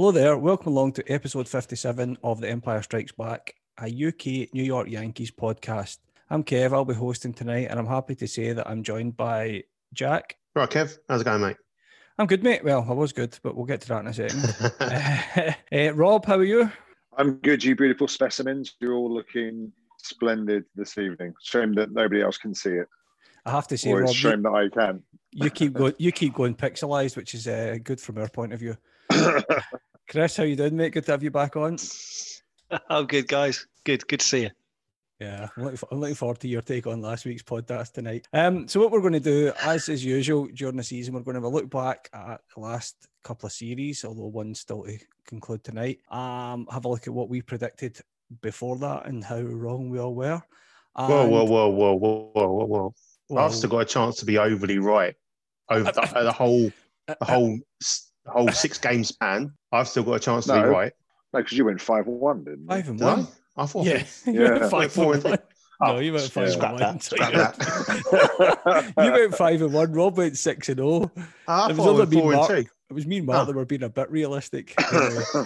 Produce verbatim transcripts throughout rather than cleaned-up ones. Hello there, welcome along to episode fifty-seven of The Empire Strikes Back, a U K New York Yankees podcast. I'm Kev, I'll be hosting tonight, and I'm happy to say that I'm joined by Jack. Right, Kev, how's it going, mate? I'm good, mate. Well, I was good, but we'll get to that in a second. uh, Rob, how are you? I'm good, you beautiful specimens. You're all looking splendid this evening. Shame that nobody else can see it. I have to say, Rob, it's a shame you, that I can. you keep going, you keep going pixelized, which is uh, good from our point of view. Chris, how you doing, mate? Good to have you back on. I'm good, guys. Good, good to see you. Yeah, I'm looking, I'm looking forward to your take on last week's podcast tonight. Um, so what we're going to do, as is usual during the season, we're going to have a look back at the last couple of series, although one's still to conclude tonight. Um, have a look at what we predicted before that and how wrong we all were. And whoa, whoa, whoa, whoa, whoa, whoa, whoa! Well, I've still got a chance to be overly right over the, the whole, the whole, the whole six-game span. I've still got a chance to no, be right. No, because you went five and one, didn't you? Five and Did one. I, I thought. Yeah, yeah. You went five four and one. Oh, no, you went five and one. Scrap that. You went five and one. Rob went six and zero. Oh. I it thought was I four and Mark, two. It was me and Mark oh. that were being a bit realistic. uh,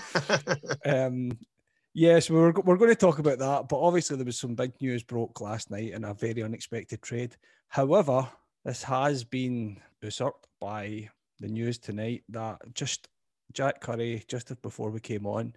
um. Yes, we're we're going to talk about that, but obviously there was some big news broke last night in a very unexpected trade. However, this has been usurped by the news tonight that just Jack Curry, just before we came on,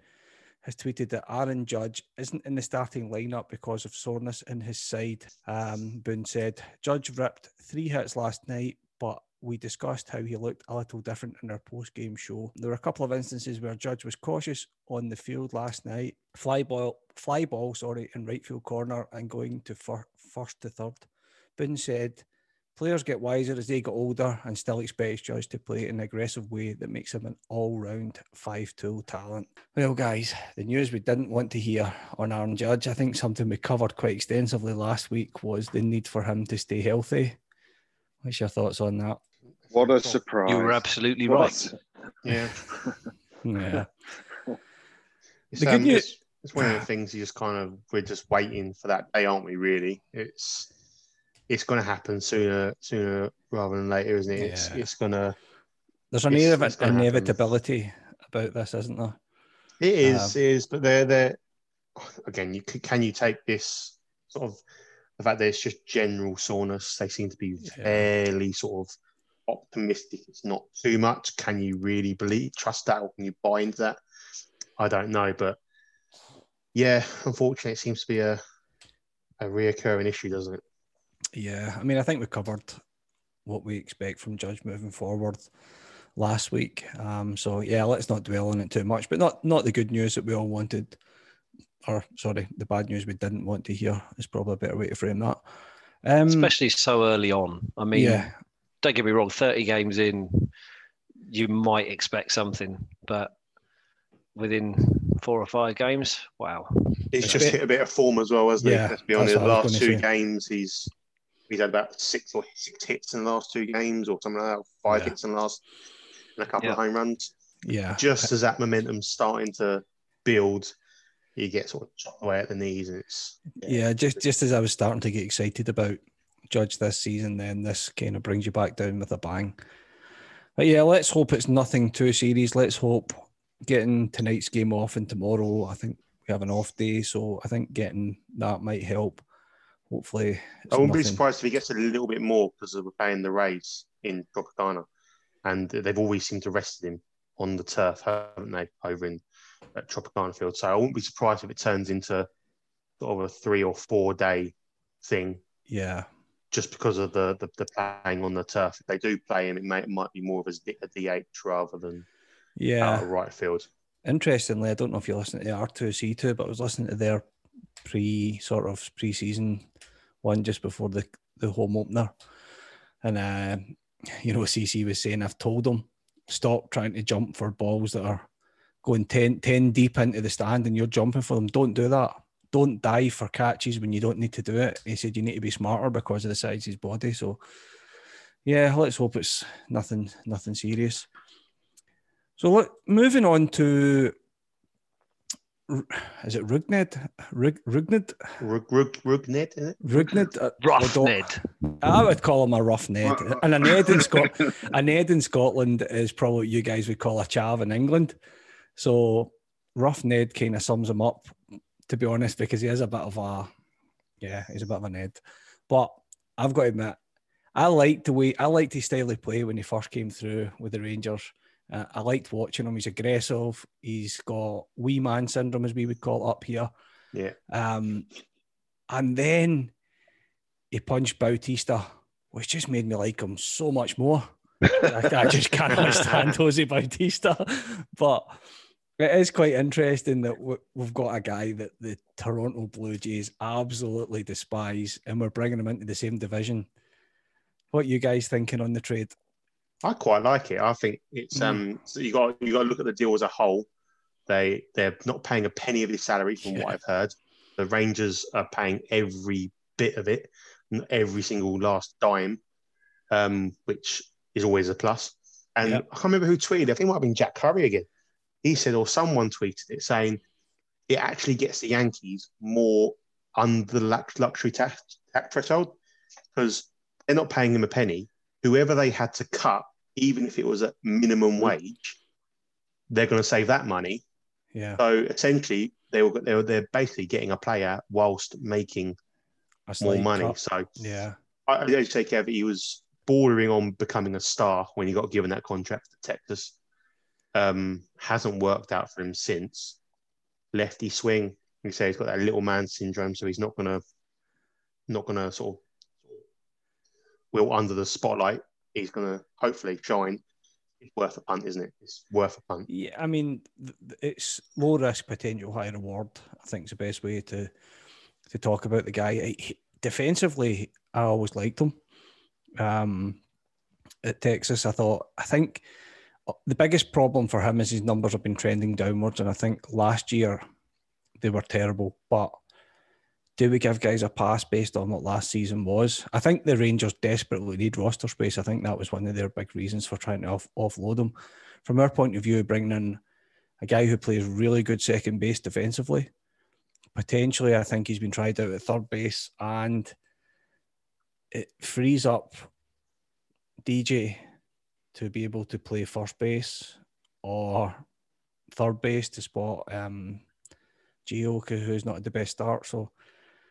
has tweeted that Aaron Judge isn't in the starting lineup because of soreness in his side. Um, Boone said, Judge ripped three hits last night, but we discussed how he looked a little different in our post-game show. There were a couple of instances where Judge was cautious on the field last night. Fly ball, fly ball, sorry, in right field corner and going to fir- first to third. Boone said, players get wiser as they get older and still expects Judge to play in an aggressive way that makes him an all-round five-tool talent. Well, guys, the news we didn't want to hear on Aaron Judge, I think something we covered quite extensively last week, was the need for him to stay healthy. What's your thoughts on that? What a surprise. You were absolutely what? right. Yeah. yeah. It's, um, you... it's, it's one of the things you just kind of, we're just waiting for that day, aren't we, really? It's it's going to happen sooner sooner rather than later, isn't it? Yeah. It's, it's going to... There's an air of inevitability happen. about this, isn't there? It is, um, it is, but they're, they're... Again, you can, can you take this sort of... The fact that it's just general soreness, they seem to be yeah. fairly sort of... optimistic it's not too much. Can you really believe, trust that, or can you buy into that? I don't know, but yeah, unfortunately it seems to be a a reoccurring issue, doesn't it? Yeah, I mean, I think we covered what we expect from Judge moving forward last week, um, so yeah, let's not dwell on it too much, but not, not the good news that we all wanted, or sorry, the bad news we didn't want to hear is probably a better way to frame that. Um, especially so early on. I mean, yeah. Don't get me wrong, thirty games in, you might expect something, but within four or five games, wow. He's just hit a bit of form as well, hasn't yeah, he? Let's be honest, the last two say. games, he's he's had about six or six hits in the last two games or something like that, five yeah. hits in the last, and a couple yeah. of home runs. Yeah. Just as that momentum's starting to build, he gets sort of chopped away at the knees. And it's Yeah, yeah just, just as I was starting to get excited about Judge this season, then this kind of brings you back down with a bang. But yeah, let's hope it's nothing too serious. Let's hope getting tonight's game off and tomorrow, I think we have an off day, so I think getting that might help. Hopefully, I wouldn't nothing. be surprised if he gets a little bit more because they were playing the Rays in Tropicana, and they've always seemed to rest him on the turf, haven't they, over in at Tropicana Field? So I wouldn't be surprised if it turns into sort of a three or four day thing. Yeah. Just because of the, the, the playing on the turf. If they do play him, it, may, it might be more of a D H rather than yeah. out of right field. Interestingly, I don't know if you listened to R two C two, but I was listening to their pre sort of pre-season one just before the, the home opener. And, uh, you know, C C was saying, I've told them, stop trying to jump for balls that are going ten, ten deep into the stand and you're jumping for them. Don't do that. Don't dive for catches when you don't need to do it. He said you need to be smarter because of the size of his body. So, yeah, let's hope it's nothing nothing serious. So, look, moving on to... Is it Rougned? Rougned? Rougned, is it? Rougned. Rough Ned. I would call him a rough Ned. And a Ned in, Scot- a Ned in Scotland is probably what you guys would call a chav in England. So rough Ned kind of sums him up, to be honest, because he is a bit of a, yeah, he's a bit of a Ned. But I've got to admit, I liked the way, I liked his style of play when he first came through with the Rangers. Uh, I liked watching him. He's aggressive. He's got wee man syndrome, as we would call it up here. Yeah. Um, and then he punched Bautista, which just made me like him so much more. I, I just can't understand Jose Bautista. But it is quite interesting that we've got a guy that the Toronto Blue Jays absolutely despise, and we're bringing him into the same division. What are you guys thinking on the trade? I quite like it. I think it's um. So you got you got to look at the deal as a whole. They they're not paying a penny of his salary, from yeah. what I've heard. The Rangers are paying every bit of it, every single last dime, um, which is always a plus. And yep. I can't remember who tweeted. I think it might have been Jack Curry again. He said, or someone tweeted it, saying it actually gets the Yankees more under the luxury tax, tax threshold because they're not paying him a penny. Whoever they had to cut, even if it was at minimum wage, they're going to save that money. Yeah. So essentially, they were they were they're basically getting a player whilst making more money. Cut. So yeah, I, I take care of it. He was bordering on becoming a star when he got given that contract to Texas. Um, hasn't worked out for him since. Lefty swing. You say he's got that little man syndrome, so he's not gonna not gonna sort of. Will under the spotlight, he's going to hopefully shine. It's worth a punt, isn't it? It's worth a punt. Yeah, I mean, it's low risk, potential high reward. I think is the best way to to talk about the guy. He, defensively, I always liked him. Um, at Texas, I thought, I think the biggest problem for him is his numbers have been trending downwards, and I think last year they were terrible, but do we give guys a pass based on what last season was? I think the Rangers desperately need roster space. I think that was one of their big reasons for trying to off- offload them. From our point of view, bringing in a guy who plays really good second base defensively, potentially I think he's been tried out at third base, and it frees up D J to be able to play first base or third base to spot um, Gio, who's not at the best start, so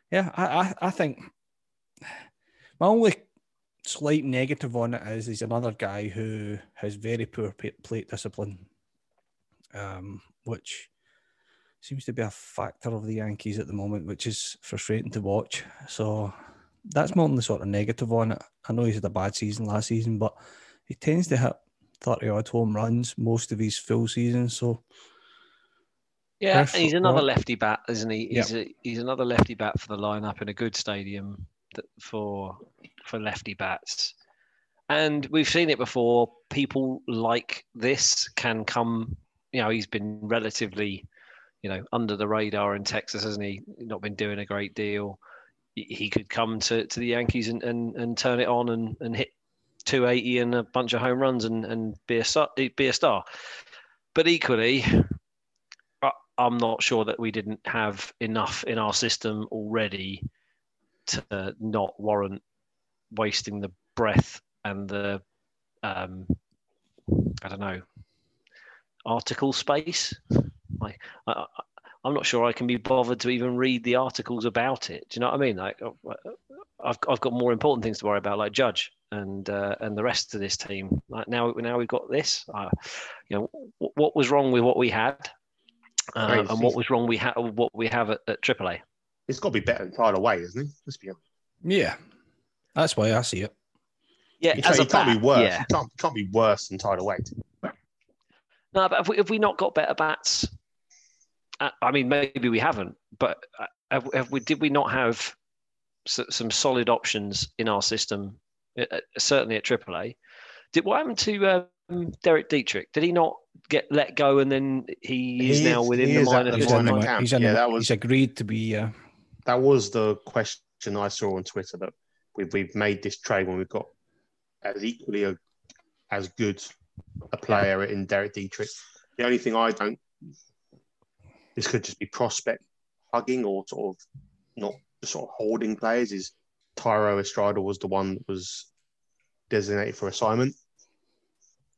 yeah, I, I think my only slight negative on it is he's another guy who has very poor plate discipline, um, which seems to be a factor of the Yankees at the moment, which is frustrating to watch. So that's my only sort of negative on it. I know he's had a bad season last season, but he tends to hit thirty-odd home runs most of his full season, so... Yeah, and he's another lefty bat, isn't he? He's yeah. a, he's another lefty bat for the lineup in a good stadium that for for lefty bats, and we've seen it before. People like this can come. You know, he's been relatively, you know, under the radar in Texas, hasn't he? Not been doing a great deal. He could come to, to the Yankees and, and, and turn it on and, and hit two eighty and a bunch of home runs and and be a be a star. But equally, I'm not sure that we didn't have enough in our system already to not warrant wasting the breath and the, um, I don't know, article space. Like, I, I'm not sure I can be bothered to even read the articles about it. Do you know what I mean? Like, I've I've got more important things to worry about, like Judge and uh, and the rest of this team. Like now, now we've got this. Uh, you know, w- what was wrong with what we had? Uh, and what was wrong? We had what we have at, at triple A. It's got to be better than Tyler Wade, isn't it? Let's be honest. Yeah, that's why I see it. Yeah, it can't, can't be worse. Yeah. It can't, can't be worse than Tyler Wade. No, but have we, have we not got better bats? Uh, I mean, maybe we haven't. But have, have we? Did we not have so, some solid options in our system? Uh, certainly at triple A. Did what happened to um, Derek Dietrich? Did he not get let go, and then he is he now within is, the minor minor camp. He's, yeah, that was, he's agreed to be. Uh... That was the question I saw on Twitter, that we've we've made this trade when we've got as equally a, as good a player in Derek Dietrich. The only thing I don't, this could just be prospect hugging or sort of not sort of holding players, is Thairo Estrada was the one that was designated for assignment,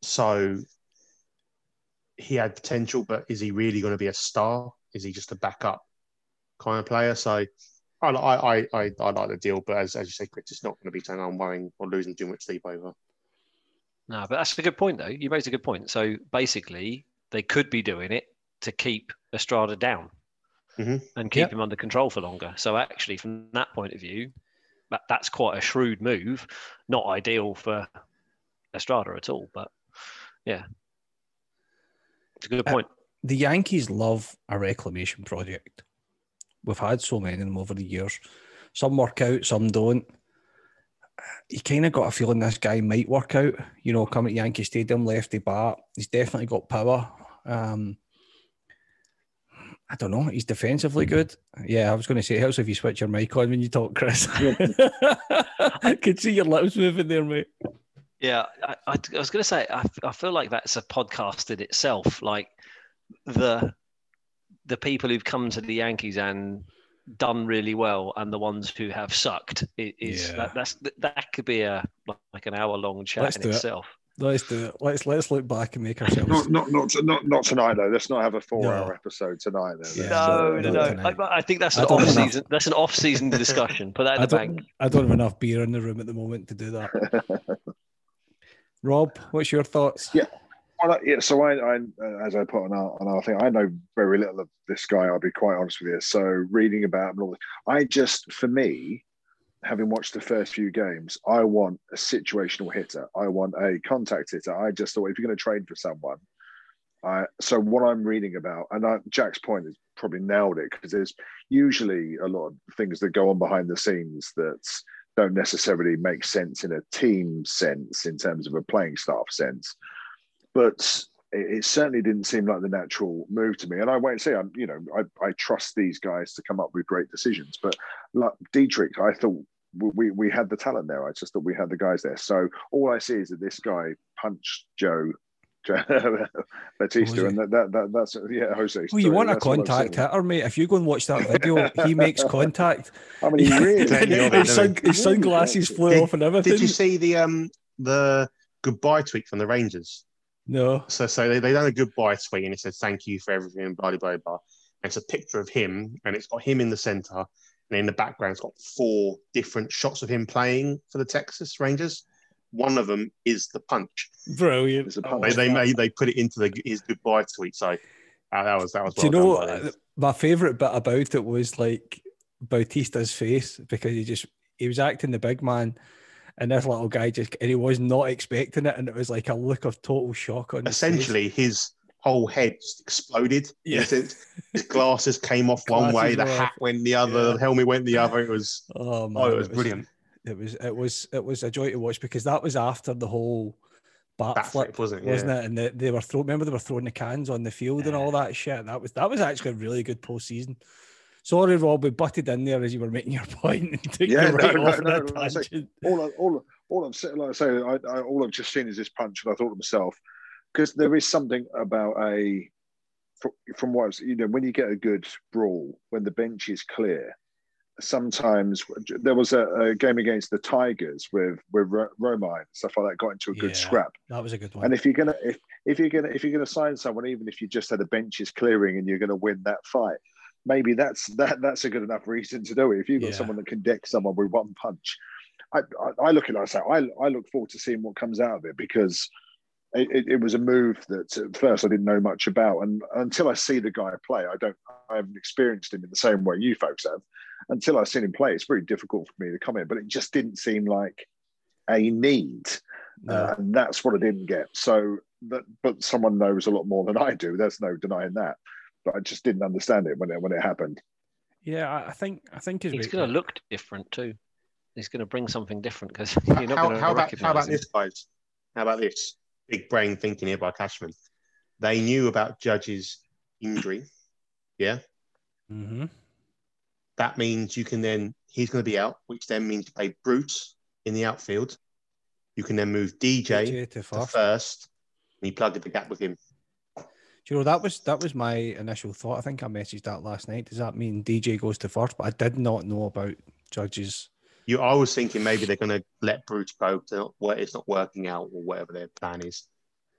so. he had potential, but is he really going to be a star? Is he just a backup kind of player? So I I I, I like the deal, but as, as you say, Chris, it's not going to be something I'm worrying or losing too much sleep over. No, but that's a good point, though. You raised a good point. So basically, they could be doing it to keep Estrada down mm-hmm. and keep yep. him under control for longer. So actually, from that point of view, that, that's quite a shrewd move. Not ideal for Estrada at all, but yeah. It's a good point. Uh, the Yankees love a reclamation project. We've had so many of them over the years. Some work out, some don't. You kind of got a feeling this guy might work out. You know, coming to Yankee Stadium, lefty bat. He's definitely got power. Um, I don't know. He's defensively good. Yeah, I was going to say, it helps if you switch your mic on when you talk, Chris. I could see your lips moving there, mate. Yeah, I, I, I was going to say, I, I feel like that's a podcast in itself. Like the the people who've come to the Yankees and done really well, and the ones who have sucked. Is yeah. that, that's that could be a like an hour long chat let's in do itself. It. Let's do it. Let's let's look back and make ourselves not not not not, not tonight though. Let's not have a four no. hour episode tonight though. Yeah. No, so, no, no. I, I think that's I an off season. That's an off season discussion. Put that in I the bank. I don't have enough beer in the room at the moment to do that. Rob, what's your thoughts? Yeah, well, yeah. So I, I, as I put on our, on our thing, I know very little of this guy. I'll be quite honest with you. So reading about him, I just, for me, having watched the first few games, I want a situational hitter. I want a contact hitter. I just thought if you're going to trade for someone, I, so what I'm reading about, and I, Jack's point is probably nailed it because there's usually a lot of things that go on behind the scenes that's don't necessarily make sense in a team sense in terms of a playing staff sense, but it, it certainly didn't seem like the natural move to me. And I wait and see. I'm, you know, I, I trust these guys to come up with great decisions. But like Dietrich, I thought we we had the talent there. I just thought we had the guys there. So all I see is that this guy punched Joe, Joe Bautista, and that, that that that's yeah. Jose. Well, you want a contact hitter, mate? If you go and watch that video, he makes contact. I mean, he really. his, sun, his sunglasses flew did, off and everything. Did you see the um the goodbye tweet from the Rangers? No. So so they they done a goodbye tweet and it says thank you for everything, blah blah blah. And it's a picture of him and it's got him in the center and in the background it's got four different shots of him playing for the Texas Rangers. One of them is the punch. Brilliant. A punch. They, they made they put it into the his goodbye tweet. So uh, that was that was. Well, do you know uh, my favourite bit about it was like Bautista's face because he just he was acting the big man, and this little guy just and he was not expecting it, and it was like a look of total shock on. Essentially, his, his whole head just exploded. Yeah. His, his glasses came off glasses one way, the hat off. went the other, yeah. the helmet went the other. It was oh, man, oh it was it brilliant. Was, It was it was it was a joy to watch because that was after the whole bat, bat flip, flip, wasn't it? Wasn't yeah. it? And they, they were throw, remember they were throwing the cans on the field yeah. and all that shit. That was that was actually a really good postseason. Sorry, Rob, we butted in there as you were making your point. And took yeah, you right no, off no, no, no, say, all I, all all I'm saying, like I say, I, I, all I've just seen is this punch, and I thought to myself because there is something about a from what was, you know when you get a good brawl when the bench is clear. Sometimes there was a, a game against the Tigers with with Romine stuff like that got into a good yeah, scrap. That was a good one. And if you're gonna if if you're gonna if you're gonna sign someone, even if you just had a benches clearing and you're gonna win that fight, maybe that's that that's a good enough reason to do it. If you've got yeah. someone that can deck someone with one punch, I I, I look at it like that. I I look forward to seeing what comes out of it because it, it, it was a move that at first I didn't know much about, and until I see the guy play, I don't I haven't experienced him in the same way you folks have. Until I've seen him play, it's very difficult for me to come in, but it just didn't seem like a need. No. Uh, and that's what I didn't get. So, that, but someone knows a lot more than I do. There's no denying that. But I just didn't understand it when it, when it happened. Yeah, I think I think he's going to look different too. He's going to bring something different because you're not going to recognize him. How about this, guys? How about this? Big brain thinking here by Cashman. They knew about Judge's injury. Yeah. Mm-hmm. That means you can then, he's going to be out, which then means you play Bruce in the outfield. You can then move D J, D J to first. first, and you plug the gap with him. Do you know, that was that was my initial thought. I think I messaged that last night. Does that mean D J goes to first? But I did not know about Judge's. You, I was thinking maybe they're going to let Bruce go. It's not working out or whatever their plan is.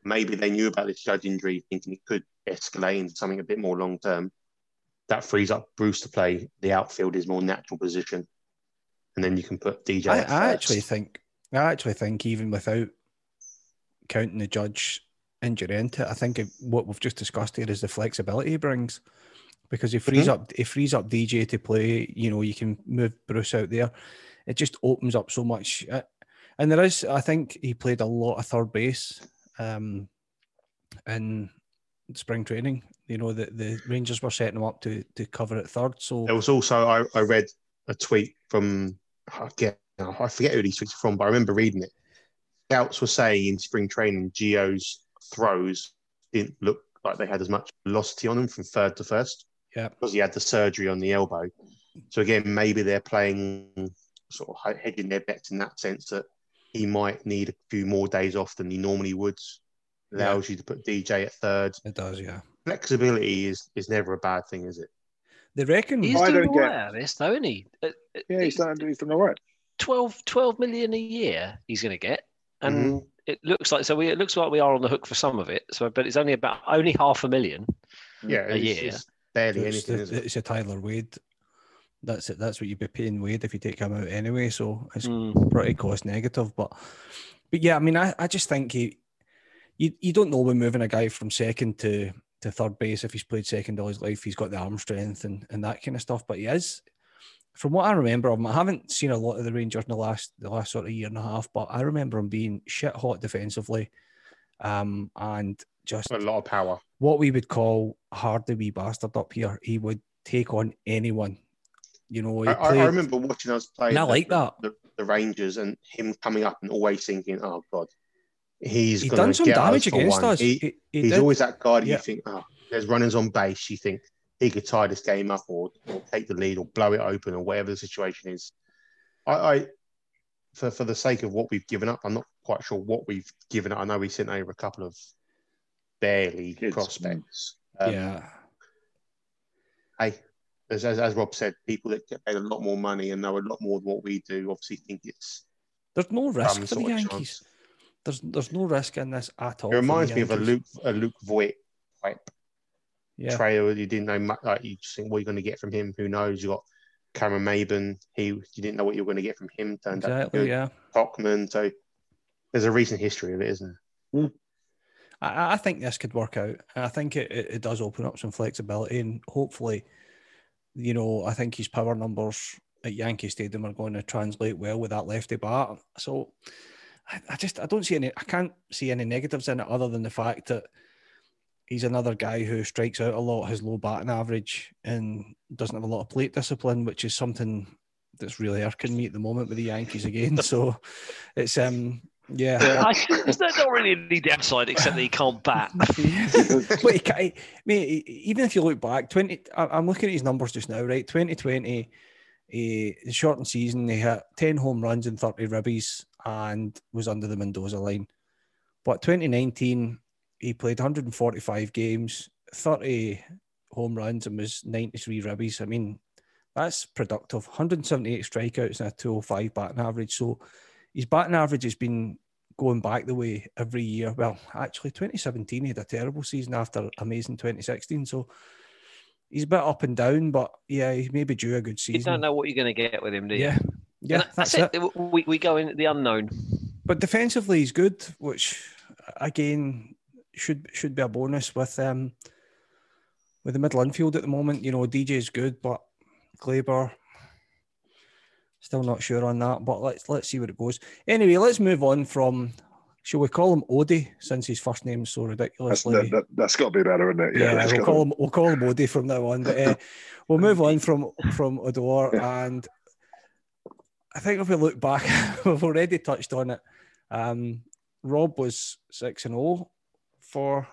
maybe they knew about this Judge injury, thinking it could escalate into something a bit more long-term. That frees up Bruce to play the outfield, his more natural position. And then you can put D J I, at I actually think, I actually think even without counting the Judge injury into it, I think what we've just discussed here is the flexibility he brings. Because he frees mm-hmm. up, he frees up D J to play. You know, you can move Bruce out there. It just opens up so much. And there is, I think, he played a lot of third base um, in spring training. You know, the, the Rangers were setting him up to to cover at third. So there was also, I, I read a tweet from I forget, I forget who these tweets are from, but I remember reading it. Scouts were saying in spring training, Gio's throws didn't look like they had as much velocity on them from third to first. Yeah, because he had the surgery on the elbow. So again, maybe they're playing sort of hedging their bets in that sense that he might need a few more days off than he normally would. Allows yeah. you to put D J at third. It does, yeah. Flexibility is, is never a bad thing, is it? They reckon he's I doing all right out of this, though, isn't he? It, it, yeah, he's, starting to, he's doing all right. twelve, twelve million a year he's going to get, and mm-hmm. it looks like so. We it looks like we are on the hook for some of it. So, but it's only about only half a million. Yeah, a year. It's, Barely it's anything. The, it? It's a Tyler Wade. That's it. That's what you'd be paying Wade if you take him out anyway. So it's mm. pretty cost negative. But, but yeah, I mean, I, I just think he, you you don't know when moving a guy from second to, to third base if he's played second all his life. He's got the arm strength and, and that kind of stuff. But he is, from what I remember of him, I haven't seen a lot of the Rangers in the last the last sort of year and a half. But I remember him being shit hot defensively, um, and just a lot of power. What we would call hardly wee bastard up here. He would take on anyone. You know, I, I remember watching us play. And I like the, that the, the Rangers and him coming up and always thinking, "Oh God, he's he done some damage against us." He, he, he he's did. always that guy. Yeah. You think, "Oh, there's runners on base." You think he could tie this game up, or, or take the lead, or blow it open, or whatever the situation is. I, I for for the sake of what we've given up, I'm not quite sure what we've given up. I know we sent over a couple of. Barely Kids. prospects. Um, yeah. Hey, as, as as Rob said, people that get paid a lot more money and know a lot more than what we do obviously think it's. There's no risk for the Yankees. There's there's no risk in this at all. It reminds me of a Luke a Luke Voit type yeah. trail. You didn't know much. Like you just think, what you're going to get from him? Who knows? You got Cameron Maben. He you didn't know what you were going to get from him. Turned exactly. Up yeah. Hockman. So there's a recent history of it, isn't there? Mm. I think this could work out. I think it, it does open up some flexibility, and hopefully, you know, I think his power numbers at Yankee Stadium are going to translate well with that lefty bat. So I, I just I don't see any. I can't see any negatives in it other than the fact that he's another guy who strikes out a lot, has low batting average, and doesn't have a lot of plate discipline, which is something that's really irking me at the moment with the Yankees again. So it's um. Yeah, I, there's not really any downside except that he can't bat. But he can't, he, mate, even if you look back, twenty. I'm looking at his numbers just now, right? twenty twenty, he, the shortened season, he hit ten home runs and thirty ribbies, and was under the Mendoza line. But twenty nineteen, he played one hundred forty-five games, thirty home runs, and was ninety-three ribbies. I mean, that's productive. one hundred seventy-eight strikeouts and a two oh five batting average. So. His batting average has been going back the way every year. Well, actually, twenty seventeen, he had a terrible season after amazing twenty sixteen. So he's a bit up and down, but yeah, he may be due a good season. You don't know what you're going to get with him, do you? Yeah, yeah that's, that's it. it. We, we go in the unknown. But defensively, he's good, which, again, should should be a bonus with um with the middle infield at the moment. You know, D J's good, but Gleyber... Still not sure on that, but let's let's see where it goes. Anyway, let's move on from, shall we call him Odie, since his first name's so ridiculously... That's, that, that, that's got to be better, isn't it? Yeah, yeah we'll, call him, we'll call him Odie from now on. But uh, we'll move on from, from Odor, yeah. And I think if we look back, we've already touched on it. Um, Rob was six and oh for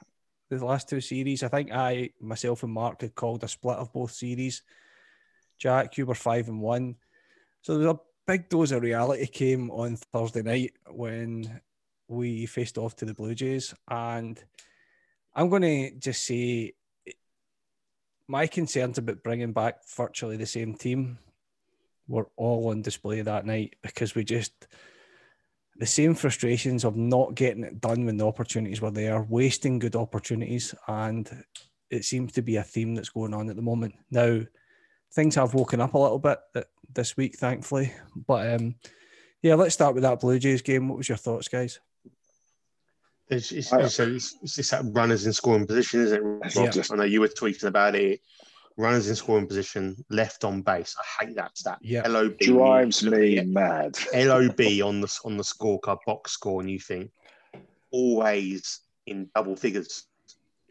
the last two series. I think I, myself and Mark had called a split of both series. Jack, you were five and one. So there's a big dose of reality came on Thursday night when we faced off to the Blue Jays. And I'm going to just say my concerns about bringing back virtually the same team were all on display that night because we just, the same frustrations of not getting it done when the opportunities were there, wasting good opportunities, and it seems to be a theme that's going on at the moment. Now, things have woken up a little bit this week, thankfully, but um, yeah, let's start with that Blue Jays game. What was your thoughts, guys? It's it's, it's, it's, it's just that runners in scoring position, isn't it? Yeah. I know you were tweeting about it. Runners in scoring position, left on base. I hate that stat. Yeah, L O B drives me mad. L O B on the on the scorecard, box score, and you think always in double figures,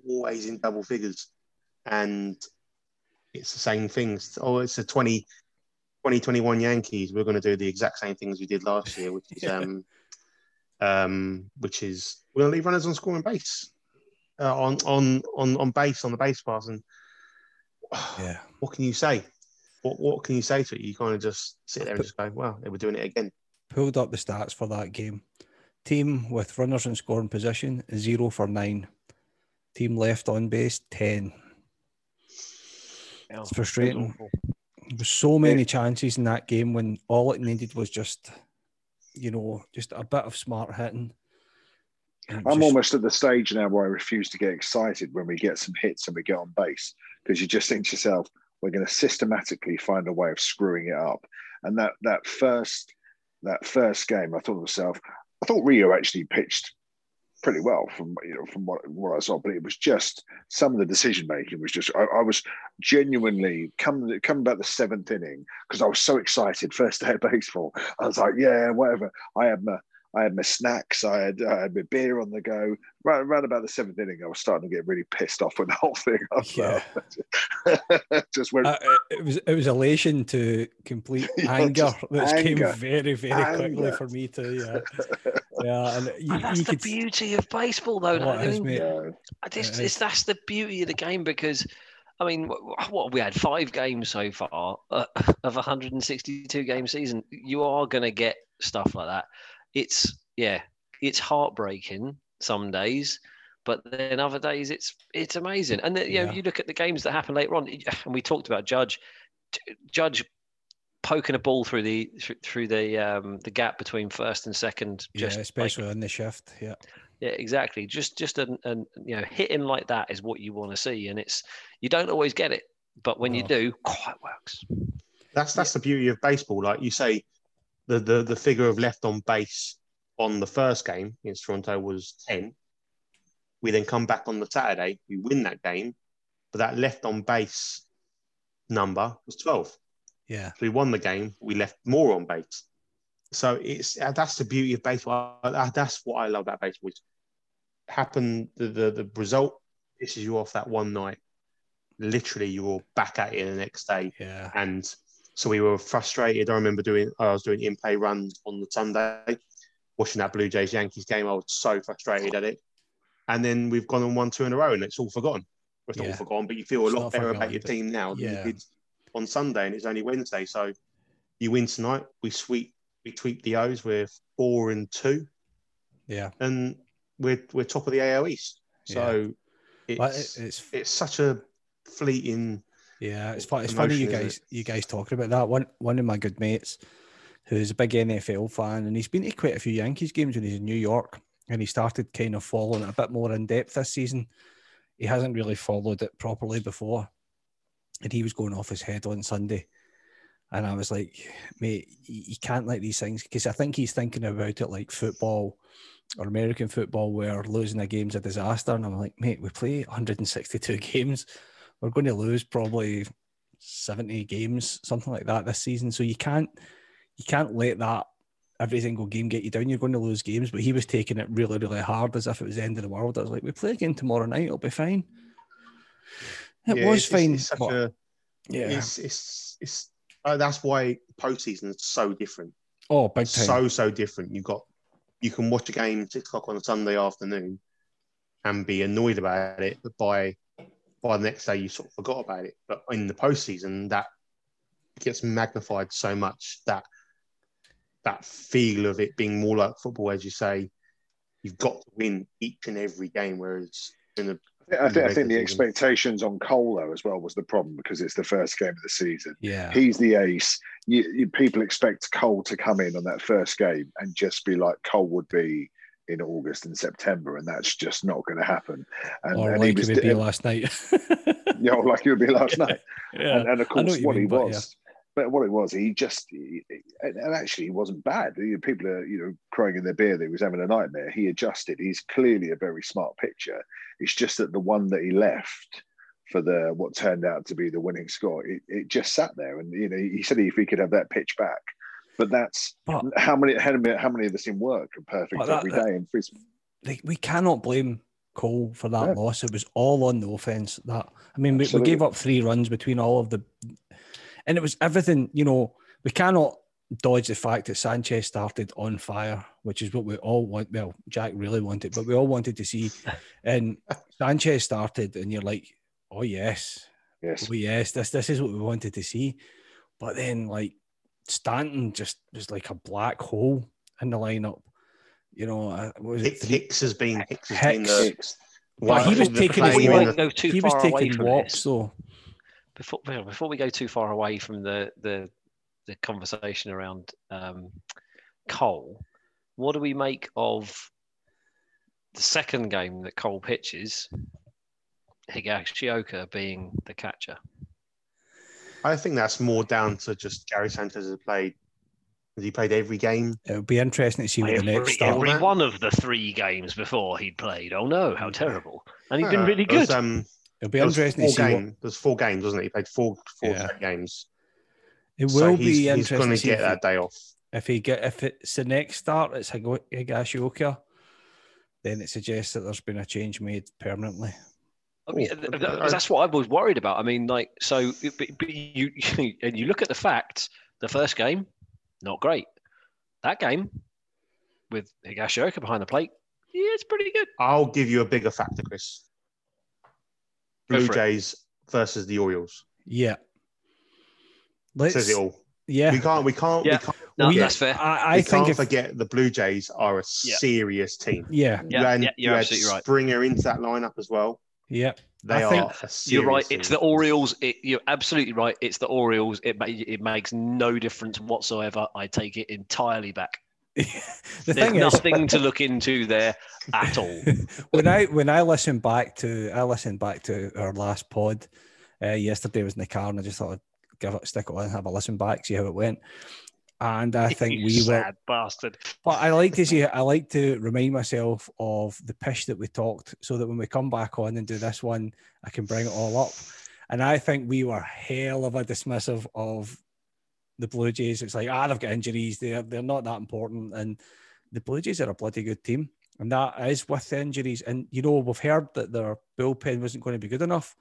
always in double figures, and it's the same things. Oh, it's the twenty twenty-one Yankees. We're going to do the exact same things we did last year, which is yeah. um um which is we're going to leave runners on scoring base, uh, on on on on base on the base pass and. Yeah. What can you say? What what can you say to it? You kind of just sit there and just go, "Wow, they were doing it again." Pulled up the stats for that game. Team with runners in scoring position zero for nine. Team left on base ten. It's frustrating. There were so many chances in that game when all it needed was just, you know, just a bit of smart hitting. I'm just... almost at the stage now where I refuse to get excited when we get some hits and we get on base, because you just think to yourself, we're going to systematically find a way of screwing it up. And that that first that first game, I thought to myself, I thought Rio actually pitched pretty well from you know from what, what I saw, but it was just some of the decision making was just I, I was genuinely come come about the seventh inning, because I was so excited first day of baseball. I was like, yeah, whatever. I had my I had my snacks, I had, I had my beer on the go. Right, right about the seventh inning, I was starting to get really pissed off with the whole thing. Yeah. Just went... uh, it was it was elation to complete yeah, anger that came very, very anger. quickly for me too. Yeah, yeah and you, and that's you the could... beauty of baseball, though. Oh, I mean, yeah. I just, it's, that's the beauty of the game, because, I mean, what we had five games so far uh, of a one hundred sixty-two game season. You are going to get stuff like that. It's yeah, it's heartbreaking some days, but then other days it's it's amazing. And the, you yeah. know, you look at the games that happen later on, and we talked about Judge, Judge poking a ball through the through the um, the gap between first and second. Just yeah, especially like, on the shift. Yeah, yeah, exactly. Just just an, an you know hitting like that is what you want to see, and it's you don't always get it, but when oh. you do, oh, it works. That's that's yeah. the beauty of baseball, like you say. The, the the figure of left on base on the first game against Toronto was ten. We then come back on the Saturday, we win that game, but that left on base number was twelve. Yeah. So we won the game, we left more on base. So it's that's the beauty of baseball. That's what I love about baseball. It's happened, the, the, the result pisses you off that one night. Literally, you're back at it the next day. Yeah. And... so we were frustrated. I remember doing, I was doing in-play runs on the Sunday, watching that Blue Jays Yankees game. I was so frustrated at it. And then we've gone on one, two in a row and it's all forgotten. It's not yeah. all forgotten, but you feel a it's lot better forgotten, about your team now than yeah. you did on Sunday, and it's only Wednesday. So you win tonight. We sweep, we tweak the O's. We're four and two. Yeah. And we're, we're top of the A L East. So yeah. it's, it's, it's such a fleeting... Yeah, it's funny. It's funny you guys, you guys talking about that. One, one of my good mates, who's a big N F L fan, and he's been to quite a few Yankees games when he's in New York, and he started kind of following it a bit more in depth this season. He hasn't really followed it properly before, and he was going off his head on Sunday, and I was like, mate, you can't let these things, because I think he's thinking about it like football or American football, where losing a game's a disaster, and I'm like, mate, we play one hundred sixty-two games. We're going to lose probably seventy games, something like that this season. So you can't, you can't let that every single game get you down. You're going to lose games. But he was taking it really, really hard, as if it was the end of the world. I was like, we play again tomorrow night. It'll be fine. It yeah, was it's, fine. It's but, a, yeah, it's it's it's. Oh, that's why postseason is so different. Oh, big time. So so different. You got, you can watch a game at six o'clock on a Sunday afternoon, and be annoyed about it, but by By the next day, you sort of forgot about it. But in the postseason, that gets magnified so much, that that feel of it being more like football, as you say, you've got to win each and every game. Whereas in the I think, I think the expectations on Cole, though, as well, was the problem, because it's the first game of the season. Yeah. He's the ace. You, you, people expect Cole to come in on that first game and just be like Cole would be in August and September, and that's just not going to happen. And, or and like he was, it would be last night. Yeah, or like it would be last night. Yeah. And, and, of course, what, what mean, he was... But, yeah. But what it was, he just, he, and actually he wasn't bad. People are, you know, crying in their beer that he was having a nightmare. He adjusted. He's clearly a very smart pitcher. It's just that the one that he left for the, what turned out to be the winning score, it, it just sat there. And, you know, he said if he could have that pitch back, but that's but, how many, how many, how many of us in work are perfect that, every day that, in Brisbane. They, we cannot blame Cole for that yeah. loss. It was all on the offense. That, I mean, we, we gave up three runs between all of the, and it was everything, you know, we cannot dodge the fact that Sanchez started on fire, which is what we all want. Well, Jack really wanted, but we all wanted to see. And Sanchez started, and you're like, oh, yes. Yes. Oh, yes. This, this is what we wanted to see. But then, like, Stanton just was like a black hole in the lineup. You know, what was it? Hicks has been. Hicks has been the, well, he was taking He was taking walks, though. Before, before we go too far away from the the, the conversation around um, Cole, what do we make of the second game that Cole pitches, Higashioka being the catcher? I think that's more down to just Gary Sanchez has played. Has he played every game? It would be interesting to see what every, the next start. Every at. one of the three games before he'd played. Oh no, how terrible. And he'd uh, been really good. Was, um, It'll be interesting to see. What... There's four games, wasn't it? He played four, four yeah. games. It will so he's, be interesting. He's going to get that day off. If he get, if it's the next start, it's Higashioka, then it suggests that there's been a change made permanently. I mean, that's what I was worried about. I mean, like, so but you and you look at the facts. The first game, not great. That game with Higashioka behind the plate, yeah, it's pretty good. I'll give you a bigger factor, Chris. Blue Jays versus the Orioles. Yeah, Let's, says it all. Yeah, we can't. We can't. Yeah. We can't no, forget, that's fair. I, I we think can't if, forget the Blue Jays are a yeah. serious team. Yeah, yeah, and yeah you're you absolutely right. Springer into that lineup as well. Yeah, they I are. Think a serious you're right. Team. It's the Orioles. It, you're absolutely right. It's the Orioles. It it makes no difference whatsoever. I take it entirely back. the There's thing nothing is, to look into there at all. when I when I listen back to I listened back to our last pod uh, yesterday, I was in the car and I just thought I'd give it stick it on and have a listen back, see how it went. And I think you we sad were bastard. But I like to see I like to remind myself of the pish that we talked, so that when we come back on and do this one, I can bring it all up. And I think we were hell of a dismissive of the Blue Jays. It's like, ah, they've got injuries. They're, they're not that important. And the Blue Jays are a bloody good team. And that is with the injuries. And, you know, we've heard that their bullpen wasn't going to be good enough.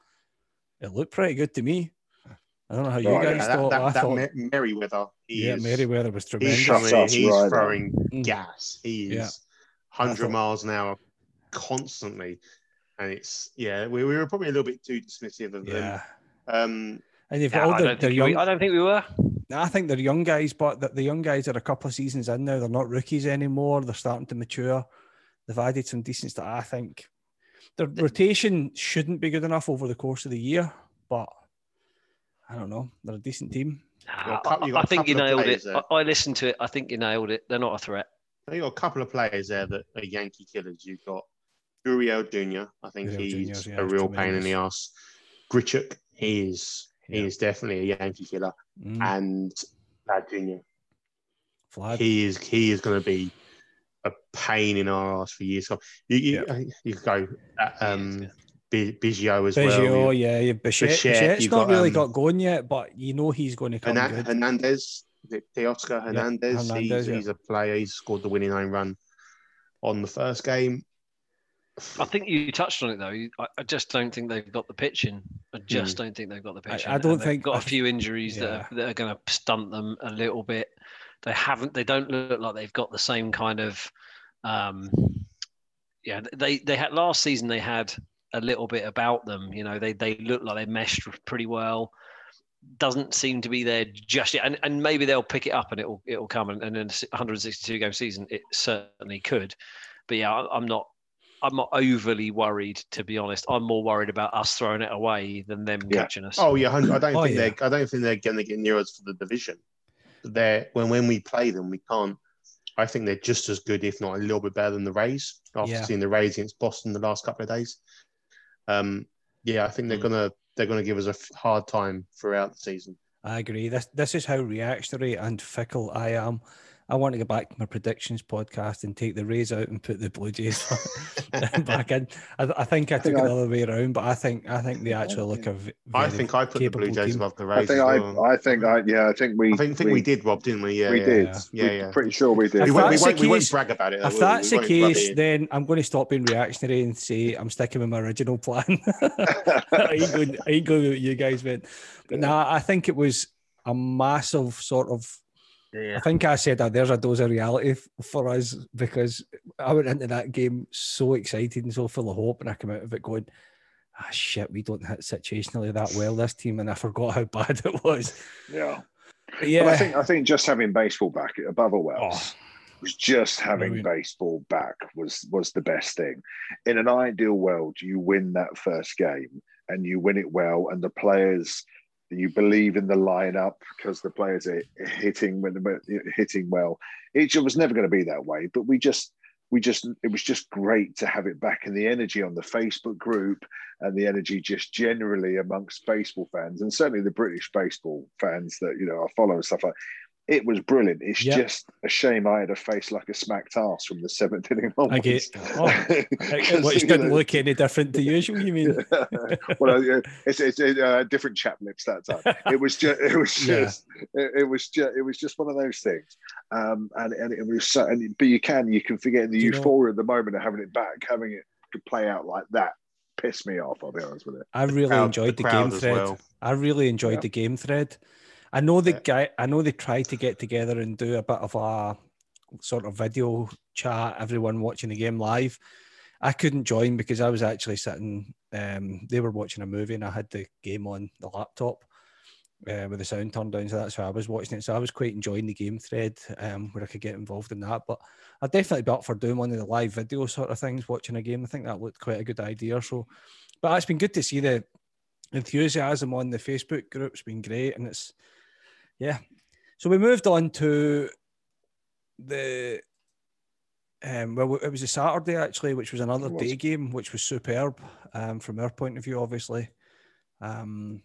It looked pretty good to me. I don't know how you right, guys yeah, thought. That, that, I that thought Mer- Merriweather. He yeah, is, Merriweather was tremendous. He's, throwing, he's right throwing gas. He's yeah. one hundred miles an hour constantly. And it's, yeah, we, we were probably a little bit too dismissive of yeah. them. Um, and you've yeah, got all I, the, don't the young, we, I don't think we were. I think they're young guys, but the young guys are a couple of seasons in now. They're not rookies anymore. They're starting to mature. They've added some decent stuff. I think their rotation shouldn't be good enough over the course of the year, but I don't know. They're a decent team. Nah, couple, I, I think you nailed it. I, I listened to it. I think you nailed it. They're not a threat. You've got a couple of players there that are Yankee killers. You've got Gurriel Junior I think Gurriel he's yeah, a real tremendous. pain in the ass. Grichuk, he is... He yeah. is definitely a Yankee killer, mm. and Vlad Junior Vlad. He is he is going to be a pain in our ass for years. So you you, yeah. you go um, Biggio as Biggio, well. Biggio, yeah, yeah. Bichette. Bichette's not got, really um, got going yet, but you know he's going to come Hern- good. Hernandez, Teoscar Hernandez, yeah, Hernandez he's, yeah. he's a player. He's scored the winning home run on the first game. I think you touched on it though. I just don't think they've got the pitching. I just mm. don't think they've got the pitching. I, I don't think got a few injuries yeah. that are, that are going to stunt them a little bit. They haven't. They don't look like they've got the same kind of. Um, yeah, they they had last season. They had a little bit about them. You know, they they look like they meshed pretty well. Doesn't seem to be there just yet, and and maybe they'll pick it up and it'll it'll come. And in a one hundred sixty-two game season, it certainly could. But yeah, I'm not. I'm not overly worried, to be honest. I'm more worried about us throwing it away than them yeah. catching us. Oh yeah, I don't think oh, yeah. they're. I don't think they're going to get near us for the division. They're when when we play them, we can't. I think they're just as good, if not a little bit better than the Rays. After yeah. seeing the Rays against Boston the last couple of days, um, yeah, I think they're mm. gonna they're gonna give us a hard time throughout the season. I agree. This this is how reactionary and fickle I am. I want to go back to my predictions podcast and take the Rays out and put the Blue Jays back in. I, I think I, I think took I, it the other way around, but I think I think they actually look a. I think I put the Blue Jays team. above the Rays. I think I, well. I think I yeah I think we I think, think we, we did Rob didn't we yeah we yeah, did yeah yeah, yeah. pretty sure we did. If we, won't, we, won't, case, we won't brag about it. If we, that's we the case, then I'm going to stop being reactionary and say I'm sticking with my original plan. I ain't going, I ain't going with what you guys went, but yeah. no, I think it was a massive sort of. Yeah. I think I said that there's a dose of reality f- for us because I went into that game so excited and so full of hope, and I came out of it going, ah, shit, we don't hit situationally that well, this team, and I forgot how bad it was. Yeah. But yeah. But I think I think just having baseball back above all else, oh, was just having brilliant. baseball back was was the best thing. In an ideal world, you win that first game and you win it well, and the players. You believe in the lineup because the players are hitting when they're hitting well. It was never going to be that way, but we just, we just, it was just great to have it back. And the energy on the Facebook group and the energy just generally amongst baseball fans, and certainly the British baseball fans that you know I follow and stuff like. It was brilliant. It's yep. just a shame I had a face like a smacked ass from the seventh inning onwards. I get oh, which didn't know. Look any different to usual. You mean? Well, it's it's uh, different chap lips that time. It was just it was just yeah. it, it was just it was just one of those things. Um, and and it was so, and but you can you can forget in the Do euphoria of the moment of having it back, having it to play out like that. Pissed me off. I'll be honest with it. I really the enjoyed the, the game thread. Well. I really enjoyed yeah. the game thread. I know the guy. I know they tried to get together and do a bit of a sort of video chat. Everyone watching the game live. I couldn't join because I was actually sitting. Um, they were watching a movie, and I had the game on the laptop uh, with the sound turned down. So that's how I was watching it. So I was quite enjoying the game thread um, where I could get involved in that. But I'd definitely be up for doing one of the live video sort of things, watching a game. I think that looked quite a good idea. So, but it's been good to see the enthusiasm on the Facebook group's been great, and it's. Yeah, so we moved on to the, um, well, it was a Saturday actually, which was another was. day game, which was superb um, from our point of view, obviously. Um,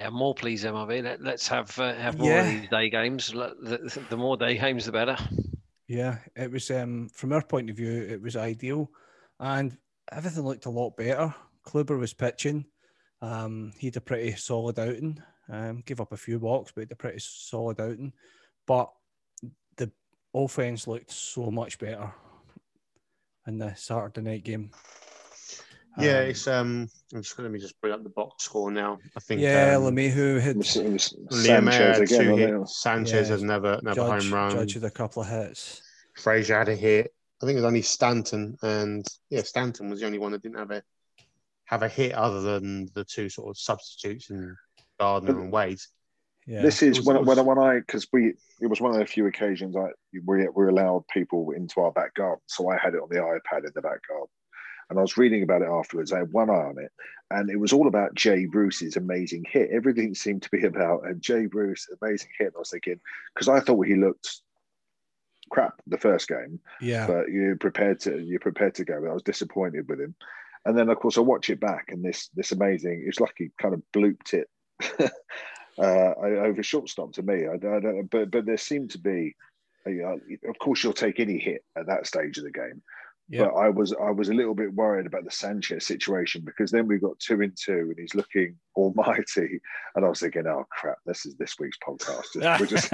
yeah, more please, M R V. Let, let's have uh, have more yeah. of these day games. The, the more day games, the better. Yeah, it was, um, from our point of view, it was ideal. And everything looked a lot better. Kluber was pitching. Um, he had a pretty solid outing. Um, give up a few walks, but a pretty solid outing. But the offense looked so much better in the Saturday night game. Um, yeah, it's. Um, I'm just going to just bring up the box score now. I think. Yeah, um, LeMahieu had Sanchez had two hits. Sanchez yeah, had another another Judge, home run. Judge had a couple of hits. Frazier had a hit. I think it was only Stanton, and yeah, Stanton was the only one that didn't have a have a hit other than the two sort of substitutes and. Gardner and Wade. Yeah. This is when when, when I because we it was one of the few occasions I we we allowed people into our back garden, so I had it on the iPad in the back garden, and I was reading about it afterwards. I had one eye on it, and it was all about Jay Bruce's amazing hit. Everything seemed to be about and Jay Bruce amazing hit. And I was thinking because I thought he looked crap the first game, yeah, but you're prepared to you're prepared to go. But I was disappointed with him, and then of course I watch it back, and this this amazing. It's like he kind of blooped it. uh, over shortstop to me, I, I don't. But but there seemed to be, you know, of course, you'll take any hit at that stage of the game. Yeah. But I was I was a little bit worried about the Sanchez situation because then we got two and two and he's looking almighty, and I was thinking, oh crap, this is this week's podcast. We're just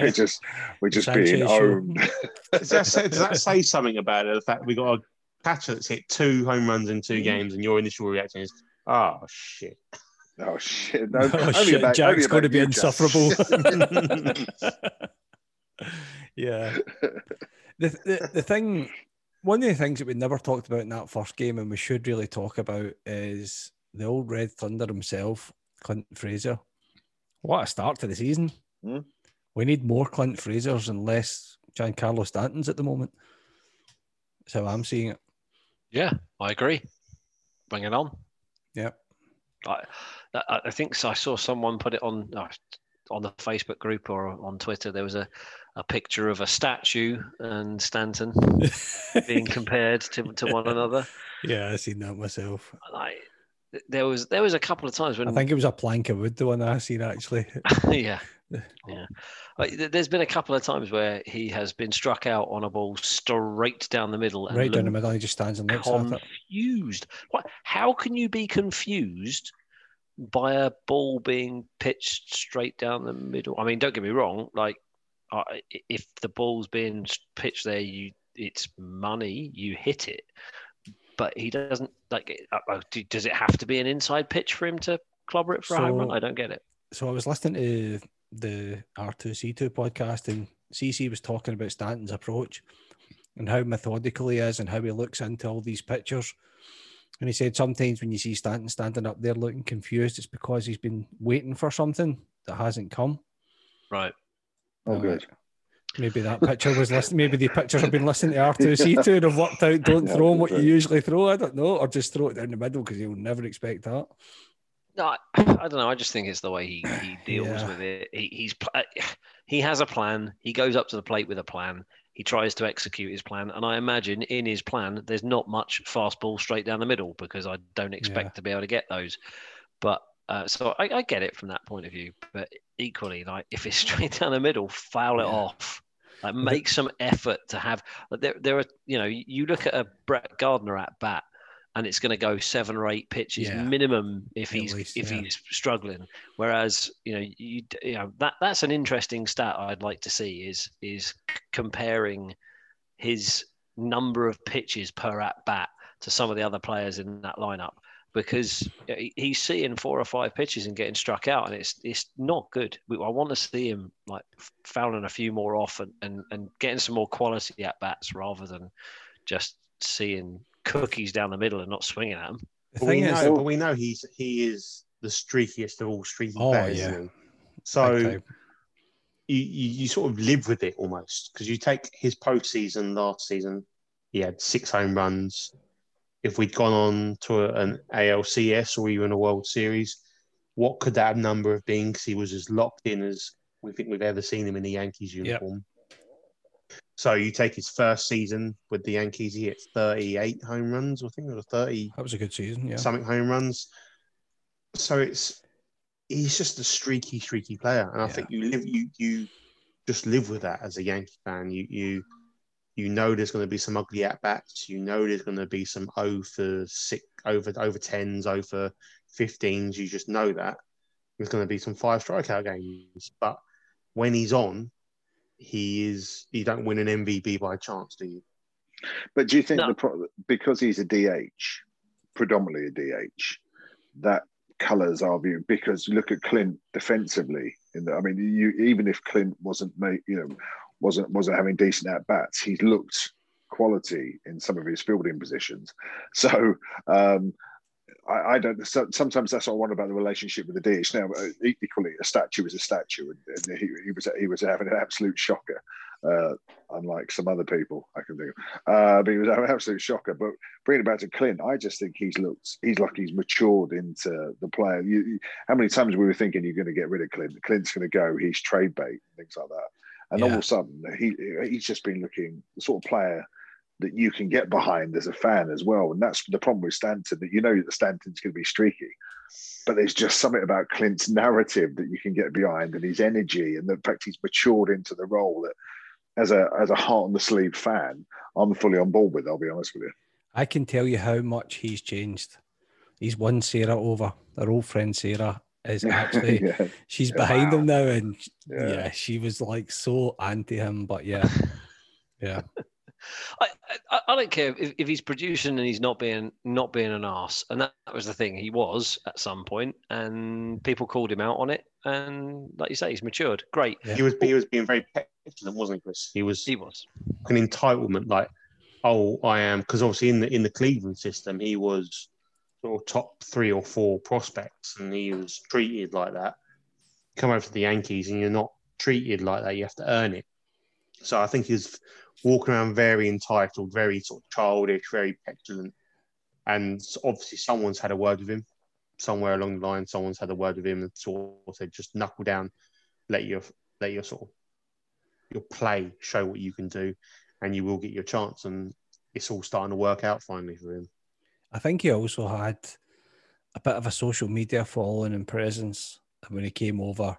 we're just we're just Sanchez being owned. does, that say, does that say something about it? The fact that we got a catcher that's hit two home runs in two games, and your initial reaction is, oh shit. Oh shit! No, oh, shit. About, Jack's going to be insufferable. yeah. The, the the thing, one of the things that we never talked about in that first game, and we should really talk about, is the old Red Thunder himself, Clint Frazier. What a start to the season! Hmm? We need more Clint Fraziers and less Giancarlo Stantons at the moment. That's how I'm seeing it. Yeah, I agree. Bring it on. Yep. I, I think I saw someone put it on on the Facebook group or on Twitter. There was a, a picture of a statue and Stanton being compared to, to one another. Yeah, I've seen that myself. I, there was there was a couple of times when I think it was a plank of wood, the one that I seen actually. yeah, yeah. Like, there's been a couple of times where he has been struck out on a ball straight down the middle, and right down the middle. He just stands and looks confused. At it. What? How can you be confused by a ball being pitched straight down the middle? I mean, don't get me wrong. Like, uh, if the ball's being pitched there, you it's money. You hit it. But he doesn't like. Does it have to be an inside pitch for him to clobber it for so, a home run? I don't get it. So I was listening to the R two C two podcast, and C C was talking about Stanton's approach and how methodical he is and how he looks into all these pictures. And he said sometimes when you see Stanton standing up there looking confused, it's because he's been waiting for something that hasn't come. Right. Oh, uh, good. Maybe that picture was listening. Maybe the pictures have been listening to R two C two and have worked out don't yeah, throw him what you usually throw. I don't know, or just throw it down the middle because you'll never expect that. No, I don't know. I just think it's the way he, he deals yeah. with it. He, he's he has a plan. He goes up to the plate with a plan. He tries to execute his plan, and I imagine in his plan there's not much fastball straight down the middle because I don't expect yeah. to be able to get those. But uh, so I, I get it from that point of view. But equally, like if it's straight down the middle, foul it yeah. off. Like make some effort to have. There, there are you know. You look at a Brett Gardner at bat, and it's going to go seven or eight pitches yeah. minimum if at he's least, if yeah. he's struggling. Whereas you know you, you know that that's an interesting stat I'd like to see is is comparing his number of pitches per at bat to some of the other players in that lineup because he's seeing four or five pitches and getting struck out, and it's it's not good. I want to see him like fouling a few more off and, and, and getting some more quality at bats rather than just seeing cookies down the middle and not swinging at them. The thing we is, know, but we know he's he is the streakiest of all streaky oh, batters. Yeah. So okay. you, you you sort of live with it almost because you take his postseason last season, he had six home runs. If we'd gone on to a, an A L C S or even a World Series, what could that number have been? Because he was as locked in as we think we've ever seen him in the Yankees uniform. Yep. So you take his first season with the Yankees, he hit thirty-eight home runs. I think it was thirty. That was a good season. Yeah, something home runs. So it's he's just a streaky, streaky player, and I yeah. think you live you you just live with that as a Yankee fan. You you. You know there's going to be some ugly at-bats. You know there's going to be some oh for six, over over tens, oh for fifteens. You just know that. There's going to be some five strikeout games. But when he's on, he is. You don't win an M V P by chance, do you? But do you think no. the pro- because he's a D H, predominantly a D H, that colours our view? Because look at Clint defensively. In the, I mean, you even if Clint wasn't, made, you know, wasn't wasn't having decent at-bats. He's looked quality in some of his fielding positions. So um, I, I don't... So, sometimes that's what I wonder about the relationship with the D H. Now, equally, a statue is a statue, and, and he, he was he was having an absolute shocker, uh, unlike some other people I can think of. Uh, but he was having an absolute shocker. But bringing it back to Clint, I just think he's looked... He's like he's matured into the player. You, you, how many times we were thinking you're going to get rid of Clint? Clint's going to go, he's trade bait, and things like that. And yeah. all of a sudden, he he's just been looking the sort of player that you can get behind as a fan as well. And that's the problem with Stanton, that you know that Stanton's going to be streaky. But there's just something about Clint's narrative that you can get behind and his energy and the fact he's matured into the role that as a, as a heart-on-the-sleeve fan, I'm fully on board with, I'll be honest with you. I can tell you how much he's changed. He's won Sarah over, our old friend Sarah. Is actually yeah. she's behind wow. him now, and yeah. yeah, she was like so anti him, but yeah, yeah. I, I I don't care if, if he's producing and he's not being not being an arse, and that, that was the thing he was at some point, and people called him out on it, and like you say, he's matured. Great. Yeah. He was he was being very petulant, wasn't he, Chris? He was he was an entitlement, like oh I am, because obviously in the in the Cleveland system he was. Sort of top three or four prospects, and he was treated like that. Come over to the Yankees, and you're not treated like that. You have to earn it. So I think he's walking around very entitled, very sort of childish, very petulant, And obviously someone's had a word with him. Somewhere along the line, someone's had a word with him and sort of said, just knuckle down, let your let your sort of your play show what you can do, and you will get your chance. And it's all starting to work out finally for him. I think he also had a bit of a social media following and presence when he came over.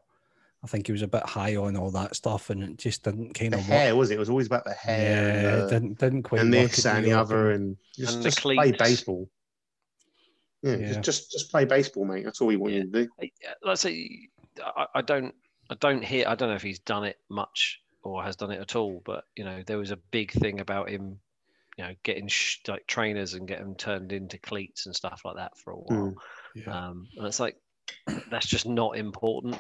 I think he was a bit high on all that stuff, and it just didn't kind of work. The hair, was it? It was always about the hair. Yeah, and the, didn't didn't quite and this and the other, and just, and just play baseball. Yeah, yeah. Just, just just play baseball, mate. That's all we want yeah. you to do. Let's say I, I don't I don't hear I don't know if he's done it much or has done it at all, but you know there was a big thing about him, you know, getting sh- like trainers and getting turned into cleats and stuff like that for a while. Mm, yeah. Um, and it's like that's just not important.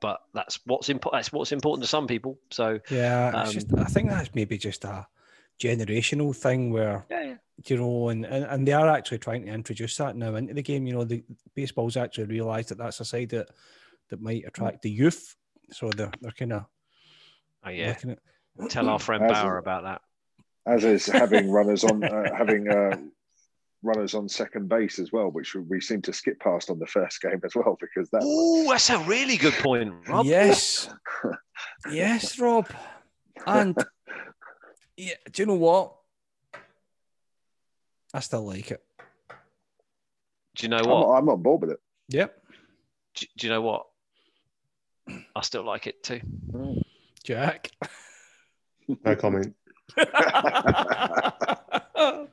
But that's what's important. That's what's important to some people. So yeah, um, it's just, I think that's maybe just a generational thing where yeah, yeah. you know, and, and and they are actually trying to introduce that now into the game. You know, the baseball's actually realised that that's a side that that might attract the youth. So they're they're kind of oh yeah. looking at, tell our friend as Bauer is, about that. As is having runners on uh, having. Uh, runners on second base as well, which we seem to skip past on the first game as well, because that oh was... that's a really good point, Rob. Yes. Yes, Rob. And yeah, do you know what? I still like it. Do you know what? I'm, I'm on board with it. Yep. Do, do you know what? I still like it too. Jack. No comment.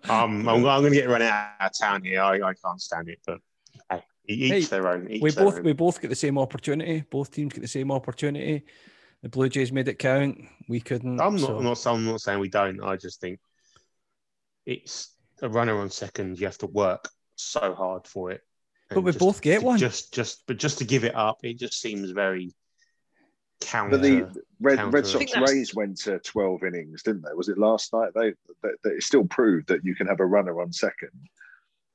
um, I'm, I'm going to get run out of town here. I, I can't stand it, but hey, each hey, their own. Each we their both own. we both get the same opportunity. Both teams get the same opportunity. The Blue Jays made it count. We couldn't. I'm not. So. I'm not I'm not saying we don't. I just think it's a runner on second. You have to work so hard for it. But we just, both get to, one. Just, just, but just to give it up, it just seems very. Counter, but the Red, Red Sox Rays went to twelve innings, didn't they? Was it last night? They, they, they it still proved that you can have a runner on second,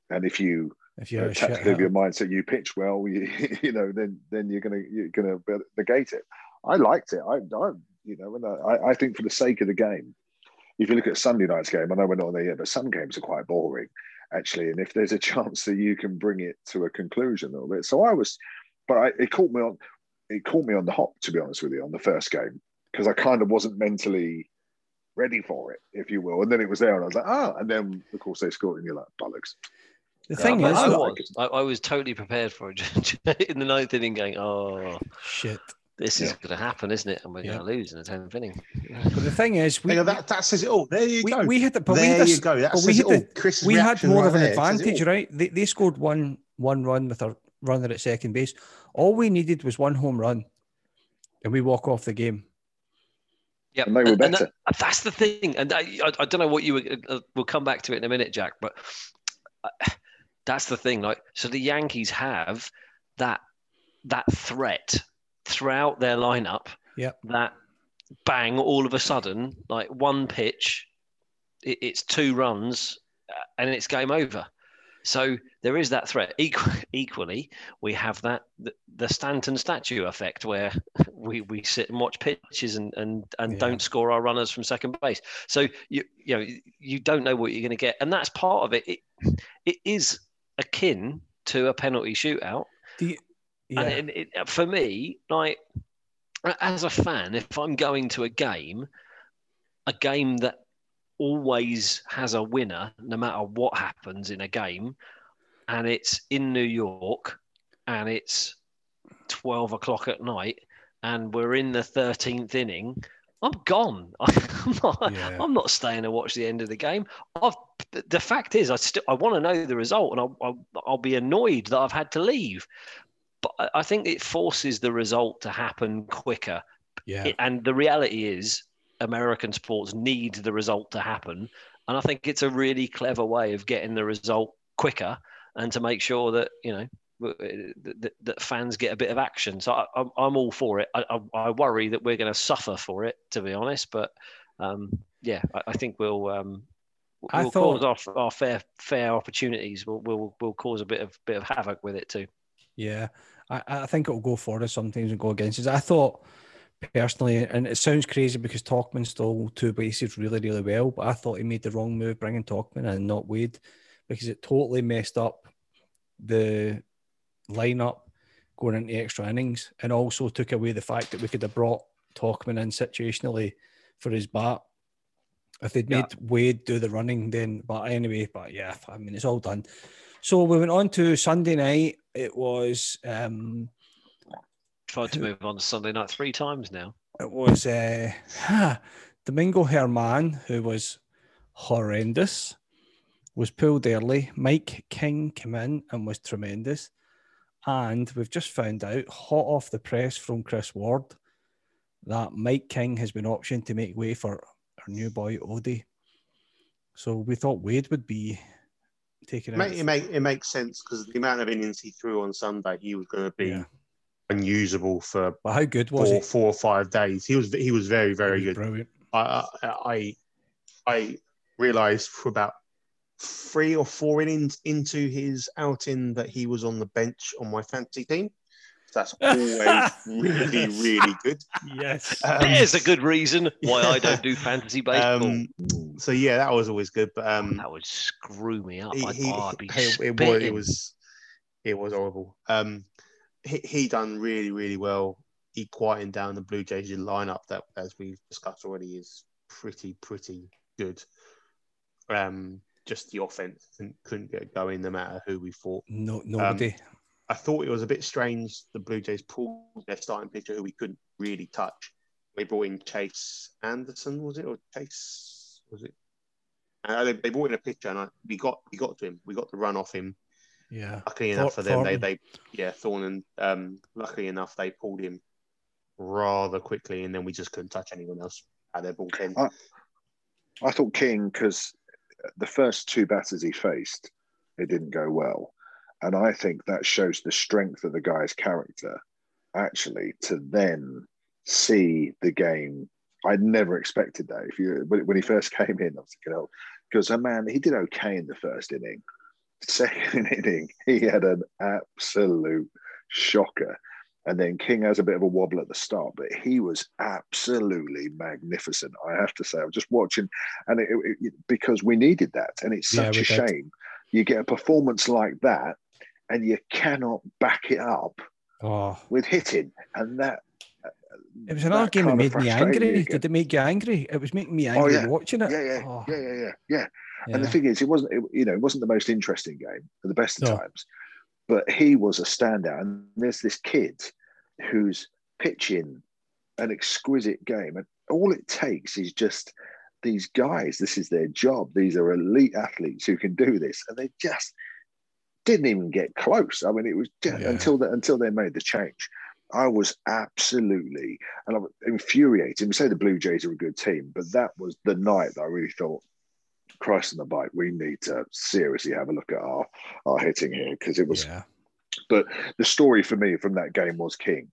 and if you if you, you know, tactically your mindset, you pitch well, you, you know, then then you're gonna you're gonna negate it. I liked it. I, I you know, and I, I think for the sake of the game, if you look at Sunday night's game, I know we're not on there yet, but some games are quite boring actually, and if there's a chance that you can bring it to a conclusion a little bit, so I was, but I, it caught me on. It caught me on the hop, to be honest with you, on the first game, because I kind of wasn't mentally ready for it, if you will. And then it was there, and I was like, ah, and then, of course, they scored, and you're like, bollocks. The yeah, thing I is, I was, I, I was totally prepared for it in the ninth inning going, oh, shit. This is yeah. going to happen, isn't it? And we're yeah. going to lose in the tenth inning. But the thing is, we, that, that says it all. There you we, go. We had the, but there we you a, go. That says it all. Chris's we had more right of an there. advantage, right? They, they scored one one run with our runner at second base. All we needed was one home run, and we walk off the game. Yeah, and, and that, that's the thing. And I, I, I don't know what you were. Uh, we'll come back to it in a minute, Jack. But uh, that's the thing. Like, so the Yankees have that that threat throughout their lineup. Yeah. That bang! All of a sudden, like one pitch, it, it's two runs, and it's game over. So there is that threat. Equally, we have that the Stanton statue effect where we, we sit and watch pitches and and, and yeah. don't score our runners from second base. So you you know you don't know what you're going to get, and that's part of it. It, it is akin to a penalty shootout. Do you, yeah. And it, it, for me, like as a fan, if I'm going to a game, a game that always has a winner no matter what happens in a game, and it's in New York and it's twelve o'clock at night and we're in the thirteenth inning, I'm gone. I'm not, yeah. I'm not staying to watch the end of the game. I've, the fact is I still I want to know the result, and I'll, I'll, I'll be annoyed that I've had to leave, but I think it forces the result to happen quicker. Yeah. It, and the reality is American sports need the result to happen, and I think it's a really clever way of getting the result quicker and to make sure that you know that, that fans get a bit of action. So I, I'm, I'm all for it. I, I, I worry that we're going to suffer for it, to be honest. But um, yeah, I, I think we'll um, we'll I thought, cause our, our fair fair opportunities. We'll, we'll we'll cause a bit of bit of havoc with it too. Yeah, I, I think it'll go for us sometimes and go against us. I thought. Personally, and it sounds crazy because Tauchman stole two bases really, really well, but I thought he made the wrong move bringing Tauchman and not Wade because it totally messed up the lineup going into extra innings, and also took away the fact that we could have brought Tauchman in situationally for his bat. If they'd made yeah. Wade do the running, then, but anyway, but yeah, I mean, it's all done. So we went on to Sunday night. It was... Um, Tried to move on to Sunday night three times now. It was uh, Domingo Germán, who was horrendous, was pulled early. Mike King came in and was tremendous. And we've just found out, hot off the press from Chris Ward, that Mike King has been optioned to make way for our new boy, Odie. So we thought Wade would be taken it out. Make, it, make, it makes sense, because the amount of innings he threw on Sunday, he was going to be... Yeah. unusable for but how good was four, four or five days. He was he was very, very good. Brilliant. I I I realised for about three or four innings into his outing that he was on the bench on my fantasy team. So that's always really, really good. Yes, um, there's a good reason why I don't do fantasy baseball. Um, so yeah, that was always good. But um, that would screw me up. He, I'd, he, oh, I'd be it, it was it was it was horrible. Um. He, he done really, really well. He quieted down the Blue Jays lineup that, as we've discussed already, is pretty, pretty good. Um, just the offense and couldn't get going no matter who we fought. No, nobody. Um, I thought it was a bit strange. The Blue Jays pulled their starting pitcher who we couldn't really touch. They brought in Chase Anderson, was it? Or Chase, was it? Uh, they, they brought in a pitcher and I, we got we got to him. We got the run off him. Yeah, luckily enough for them, they, they yeah Thorn and um, luckily enough they pulled him rather quickly, and then we just couldn't touch anyone else at their bullpen. I, I thought King, because the first two batters he faced, it didn't go well, and I think that shows the strength of the guy's character. Actually, to then see the game, I'd never expected that. If you when he first came in, I was thinking, oh, because a man he did okay in the first inning. Second inning, he had an absolute shocker. And then King has a bit of a wobble at the start, but he was absolutely magnificent, I have to say. I was just watching, and it, it, because we needed that. And it's such yeah, a shame. Did. You get a performance like that, and you cannot back it up oh. with hitting. And that... It was another game that made me angry. Did it make you angry? It was making me angry oh, yeah. watching it. Yeah, yeah, oh. yeah, yeah, yeah, yeah. Yeah. And the thing is, it wasn't it, you know it wasn't the most interesting game at the best of no. times, but he was a standout. And there's this kid who's pitching an exquisite game, and all it takes is just these guys. This is their job. These are elite athletes who can do this, and they just didn't even get close. I mean, it was just, yeah. until the, until they made the change. I was absolutely and I'm infuriated. We say the Blue Jays are a good team, but that was the night that I really thought, Christ on the bike, we need to seriously have a look at our, our hitting here, because it was yeah. but the story for me from that game was King,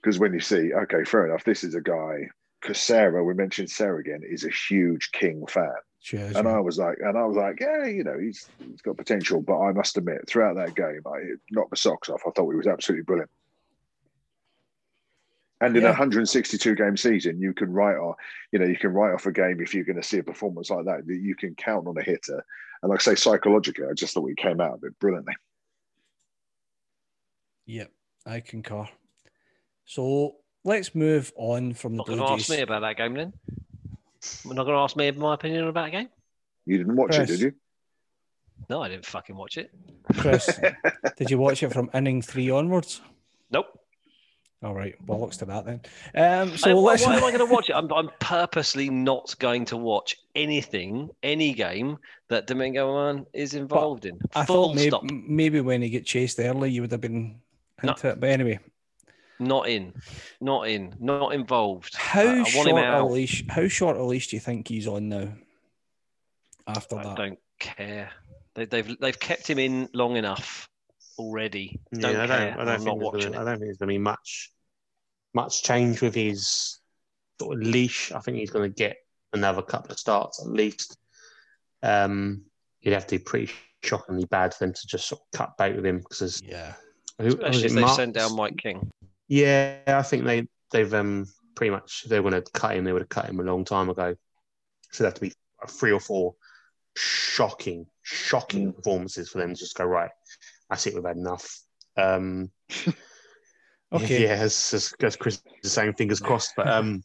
because when you see, okay, fair enough, this is a guy, because Sarah, we mentioned Sarah again, is a huge King fan. Cheers, and man. I was like and I was like yeah you know he's, he's got potential, but I must admit throughout that game I knocked the socks off. I thought he was absolutely brilliant. And in yeah. a one hundred sixty-two game season, you can write off, you know, you can write off a game if you're going to see a performance like that. You can count on a hitter, and like I say, psychologically, I just thought we came out of it brilliantly. Yep, I concur. So let's move on from the Blue Jays. Not going to ask me about that game, then. We're not going to ask me my opinion about that game. You didn't watch Chris. It, did you? No, I didn't fucking watch it. Chris, did you watch it from inning three onwards? Nope. All right, well, looks to that then. Um, so I, why, why am I going to watch it? I'm, I'm purposely not going to watch anything, any game that Domingo Germán is involved but in. I Full thought maybe, stop. maybe when he get chased early, you would have been into no, it. But anyway, not in, not in, not involved. How I, I short a leash? How short a leash do you think he's on now? After I that, I don't care. They, they've they've kept him in long enough already. Don't yeah, I don't. Care. I don't I'm not watching gonna, it. I don't think there's going to be much. Much change with his sort of leash. I think he's going to get another couple of starts at least. Um, he'd have to be pretty shockingly bad for them to just sort of cut bait with him, because yeah, who, especially if they sent down Mike King. Yeah, I think they they've um, pretty much if they want to cut him, they would have cut him a long time ago. So it'd have to be three or four shocking, shocking mm. performances for them to just go, right, I think we've had enough. Um, okay. Yeah, as, as, as Chris is saying, fingers crossed. But um,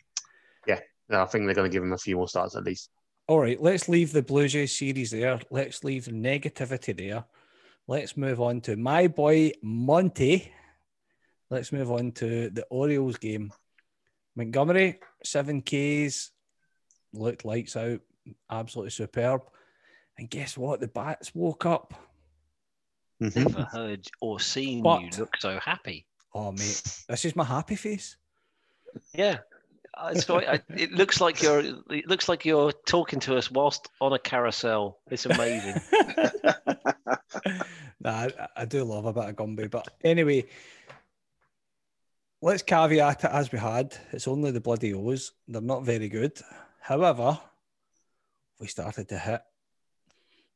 yeah, no, I think they're going to give him a few more starts at least. All right, let's leave the Blue Jays series there. Let's leave negativity there. Let's move on to my boy Monty. Let's move on to the Orioles game. Montgomery, seven Ks, looked lights out, absolutely superb. And guess what? The bats woke up. Never heard or seen but, you look so happy. Oh, mate, this is my happy face. Yeah, it's, I, it looks like you're. It looks like you're talking to us whilst on a carousel. It's amazing. Nah, I, I do love a bit of Gumby, but anyway. Let's caveat it as we had. It's only the bloody O's. They're not very good. However, we started to hit.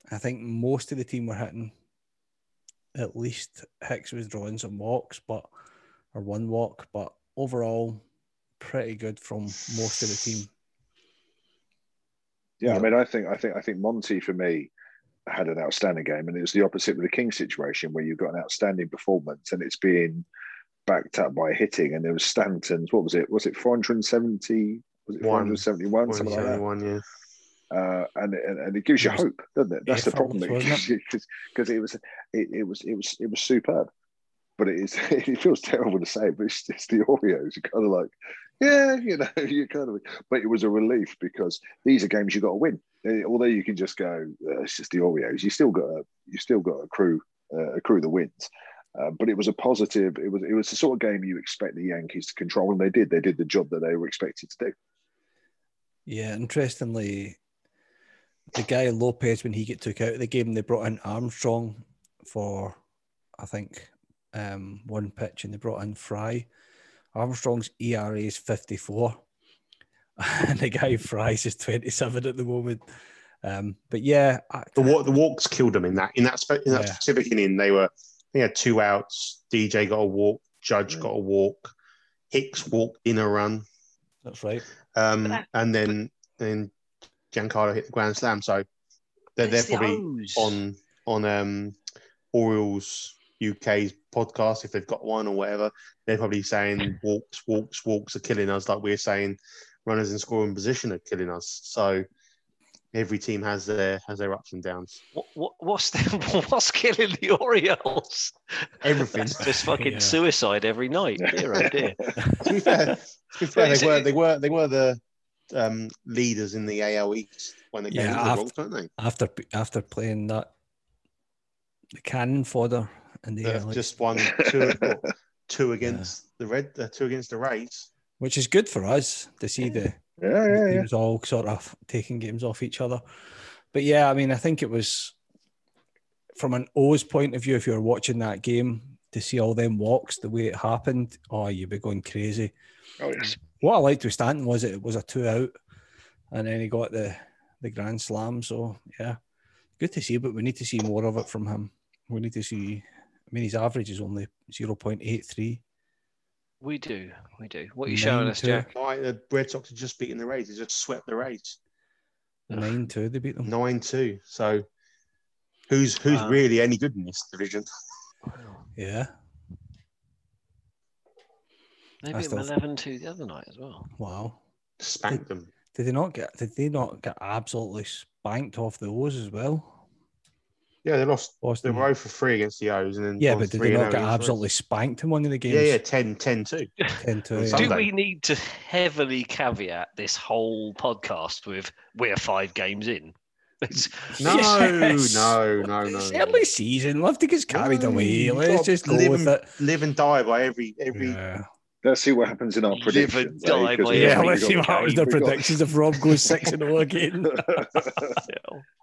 I think most of the team were hitting. At least Hicks was drawing some walks, but or one walk. But overall, pretty good from most of the team. Yeah, I mean, I think, I think, I think Monty for me had an outstanding game, and it was the opposite with the King situation where you've got an outstanding performance and it's being backed up by hitting, and there was Stanton's. What was it? Was it four hundred seventy? Was it four hundred seventy-one? Something like that. Yeah. Uh, and, and and it gives you hope, doesn't it? That's the problem, because it, it was it, it was it was it was superb. But it is it feels terrible to say, but it's, it's the Oreos. You're kind of like, yeah, you know, you kind of. But it was a relief because these are games you got to win. Although you can just go, uh, it's just the Oreos. You still got a, you still got to accrue uh, accrue the wins. Uh, but it was a positive. It was it was the sort of game you expect the Yankees to control, and they did. They did the job that they were expected to do. Yeah, interestingly, the guy Lopez, when he got took out of the game, they brought in Armstrong for, I think, um, one pitch, and they brought in Fry. Armstrong's E R A is fifty-four, and the guy Fry's is twenty-seven at the moment. Um, but yeah, I, the walk, the walks killed him in that in that, spe- in that yeah. specific inning. They were. They had two outs. D J got a walk. Judge got a walk. Hicks walked in a run. That's right. Um, that, and then then Giancarlo hit the grand slam. So they're, they're probably the on on um, Orioles U K's podcast if they've got one or whatever. They're probably saying walks, walks, walks are killing us. Like we're saying, runners in scoring position are killing us. So. Every team has their has their ups and downs. What, what what's the, what's killing the Orioles? Everything's just fucking yeah. suicide every night. Dear, oh dear. To be fair, to be fair they were they were they were the um, leaders in the A L East when they came yeah, after, the weren't they? After after playing that the cannon fodder in the A L East. Just won two two against yeah. the red uh, two against the Rays, which is good for us to see the. Yeah, yeah, yeah. It was all sort of taking games off each other. But yeah, I mean, I think it was from an O's point of view, if you were watching that game, to see all them walks, the way it happened, oh, you'd be going crazy. Oh, yes. What I liked with Stanton was it was a two out and then he got the, the grand slam. So yeah, good to see, but we need to see more of it from him. We need to see, I mean, his average is only zero point eight three. We do, we do. What are you showing us, Jack? Why the Red Sox are just beating the Rays. They just swept the Rays. nine two, they beat them. nine two. So who's who's um, really any good in this division? Yeah. They beat them eleven two the other night as well. Wow. Spanked did, them. Did they not get did they not get absolutely spanked off the O's as well? Yeah, they lost. Boston. They were oh for three against the O's. And then yeah, but did they not get absolutely spanked in one of the games? Yeah, yeah, ten two. ten two. Do we need to heavily caveat this whole podcast with we're five games in? It's, no, yes. no, no, no. It's early season. Love to get carried no, away. Let's just live, go with and, it. Live and die by every... every... Yeah. Let's see what happens in our predictions. Die, eh? Yeah, let's see what happens in our predictions if Rob goes six and oh again.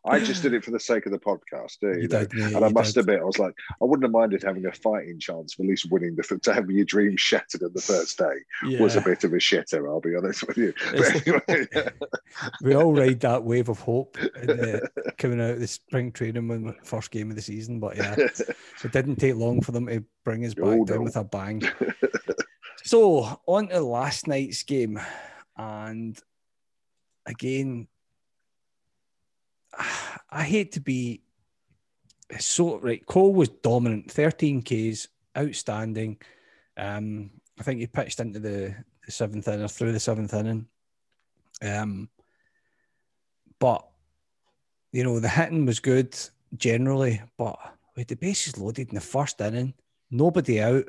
I just did it for the sake of the podcast, eh? You you did, yeah, and I must did. admit, I was like, I wouldn't have minded having a fighting chance for at least winning the to having your dream shattered on the first day yeah. was a bit of a shitter, I'll be honest with you. But anyway, yeah. We all ride that wave of hope in, uh, coming out of the spring training when the first game of the season, but yeah, it didn't take long for them to bring us back oh, down no. with a bang. So, on to last night's game, and again, I hate to be so right. Cole was dominant, thirteen Ks, outstanding. Um, I think he pitched into the, the seventh inning, through the seventh inning. Um, but you know, the hitting was good generally, but with the bases loaded in the first inning, nobody out,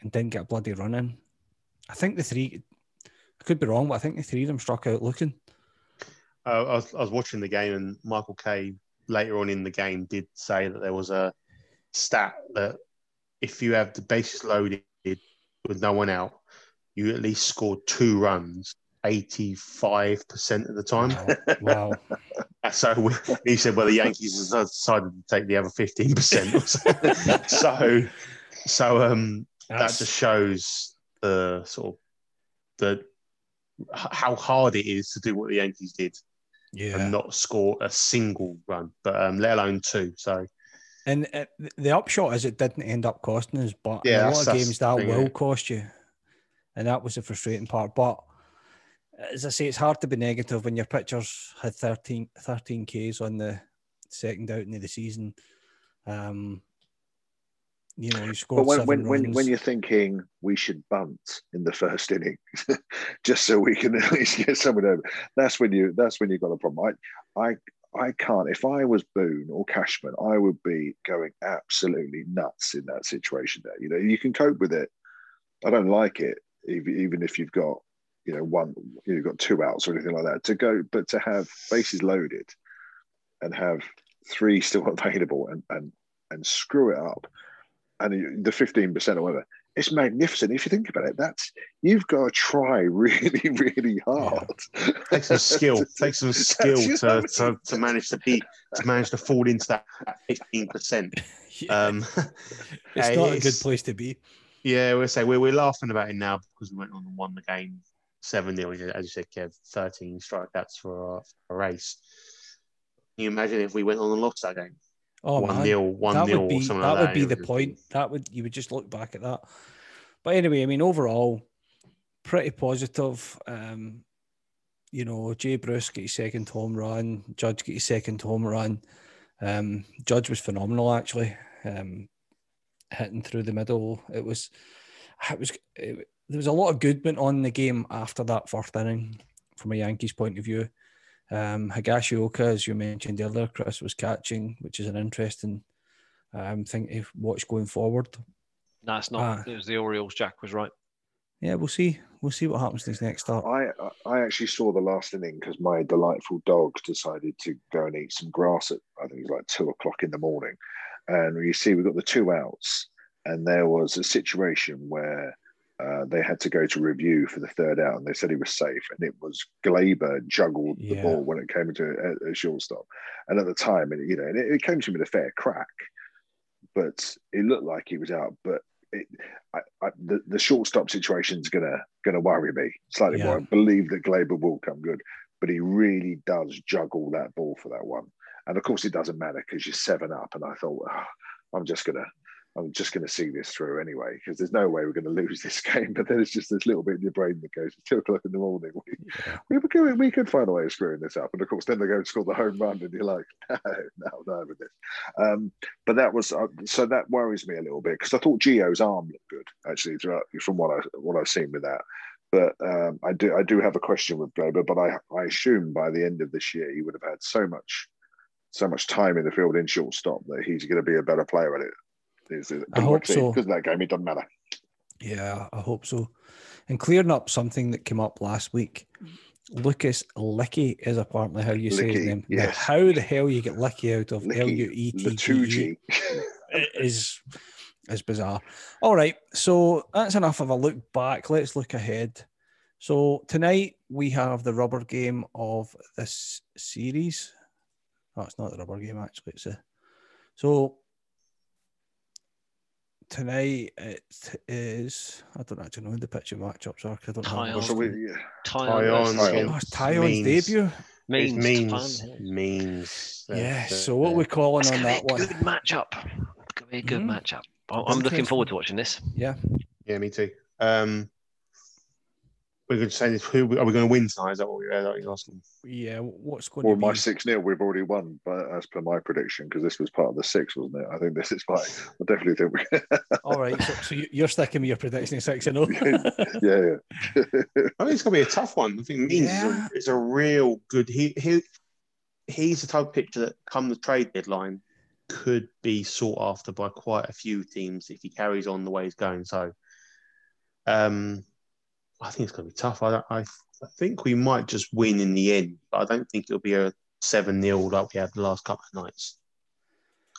and didn't get a bloody run in. I think the three, I could be wrong, but I think the three of them struck out looking. Uh, I, was, I was watching the game, and Michael Kay later on in the game did say that there was a stat that if you have the bases loaded with no one out, you at least scored two runs eighty-five percent of the time. Wow. Wow. So he said, well, the Yankees decided to take the other fifteen percent. so so um, that just shows the sort of the how hard it is to do what the Yankees did, yeah, and not score a single run, but um, let alone two. So, and uh, the upshot is it didn't end up costing us, but yeah, in a lot of games that will yeah. cost you, and that was the frustrating part. But as I say, it's hard to be negative when your pitchers had thirteen Ks on the second outing of the season. Um, You know, you scored but when, seven when, when, when you're thinking we should bunt in the first inning, just so we can at least get someone over, that's when you that's when you've got a problem. I, I, I can't. If I was Boone or Cashman, I would be going absolutely nuts in that situation. There, you know, you can cope with it. I don't like it, even if you've got, you know, one, you've got two outs or anything like that to go. But to have bases loaded and have three still available and and, and screw it up. And the fifteen percent or whatever, it's magnificent. If you think about it, that's you've got to try really, really hard. Yeah. Take some skill. Take some skill to, to, to manage to be to manage to fall into that fifteen percent. Yeah. Um, it's not it's, a good place to be. Yeah, we'll say we're we're laughing about it now because we went on and won the game seven nil. As you said, Kev, thirteen strikeouts for a race. Can you imagine if we went on and lost that game? Oh, one man. Nil, one that nil, would be, something that like would that. be the point. That would you would just look back at that. But anyway, I mean, overall, pretty positive. Um, you know, Jay Bruce got his second home run. Judge got his second home run. Um, Judge was phenomenal, actually. Um, hitting through the middle. It was, it was, it, there was a lot of good went on in the game after that first inning, from a Yankees point of view. Um, Higashioka, as you mentioned earlier, Chris, was catching, which is an interesting um, thing to watch going forward. No, it's not. Uh, it was the Orioles. Jack was right. Yeah, we'll see. We'll see what happens to his next start. I I actually saw the last inning because my delightful dog decided to go and eat some grass at, I think it was like two o'clock in the morning. And you see, we got the two outs, and there was a situation where Uh, they had to go to review for the third out, and they said he was safe. And it was Gleyber juggled yeah. the ball when it came to a, a shortstop. And at the time, it, you know, it, it came to him with a fair crack, but it looked like he was out. But it, I, I, the, the shortstop situation is gonna gonna worry me slightly yeah. more. I believe that Gleyber will come good, but he really does juggle that ball for that one. And of course, it doesn't matter because you're seven up. And I thought, oh, I'm just gonna. I'm just going to see this through anyway, because there's no way we're going to lose this game. But then it's just this little bit in your brain that goes, two o'clock in the morning, we, yeah. we were going, we could find a way of screwing this up. And of course, then they go and score the home run, and you're like, no, no, no with this. Um, but that was uh, so that worries me a little bit because I thought Gio's arm looked good actually throughout, from what I what I've seen with that. But um, I do I do have a question with Gleyber, but I I assume by the end of this year he would have had so much so much time in the field in shortstop that he's going to be a better player at it. Is it? I hope so. Because that game, it doesn't matter. Yeah, I hope so. And clearing up something that came up last week, Lucas Licky is apparently how you Licky, say his name. Yes. Now, how the hell you get Licky out of L U E T T E is is bizarre. All right, so that's enough of a look back. Let's look ahead. So tonight we have the rubber game of this series. Oh, it's not the rubber game actually. It's a so. Tonight it is. I don't actually know who the pitching matchups are. I don't know. Tyon's oh, Tyon's debut. Means. Means. Means. Yeah. So what we're calling on that one? Good matchup. It's gonna be a good mm-hmm. matchup. I'm looking forward to watching this. Yeah. Yeah, me too. Um, we're going to say this, who are we going to win tonight? Is that what you're asking? Yeah, what squad? Well, my six nil we've already won, but as per my prediction, because this was part of the six, wasn't it? I think this is fine. I definitely think we. All right, so, so you're sticking with your prediction six nil. Yeah, yeah. I think it's going to be a tough one. I think Means yeah. is a real good. He he he's the type of pitcher that, come the trade deadline, could be sought after by quite a few teams if he carries on the way he's going. So, um. I think it's going to be tough. I, I I think we might just win in the end, but I don't think it'll be a seven nil like we had the last couple of nights.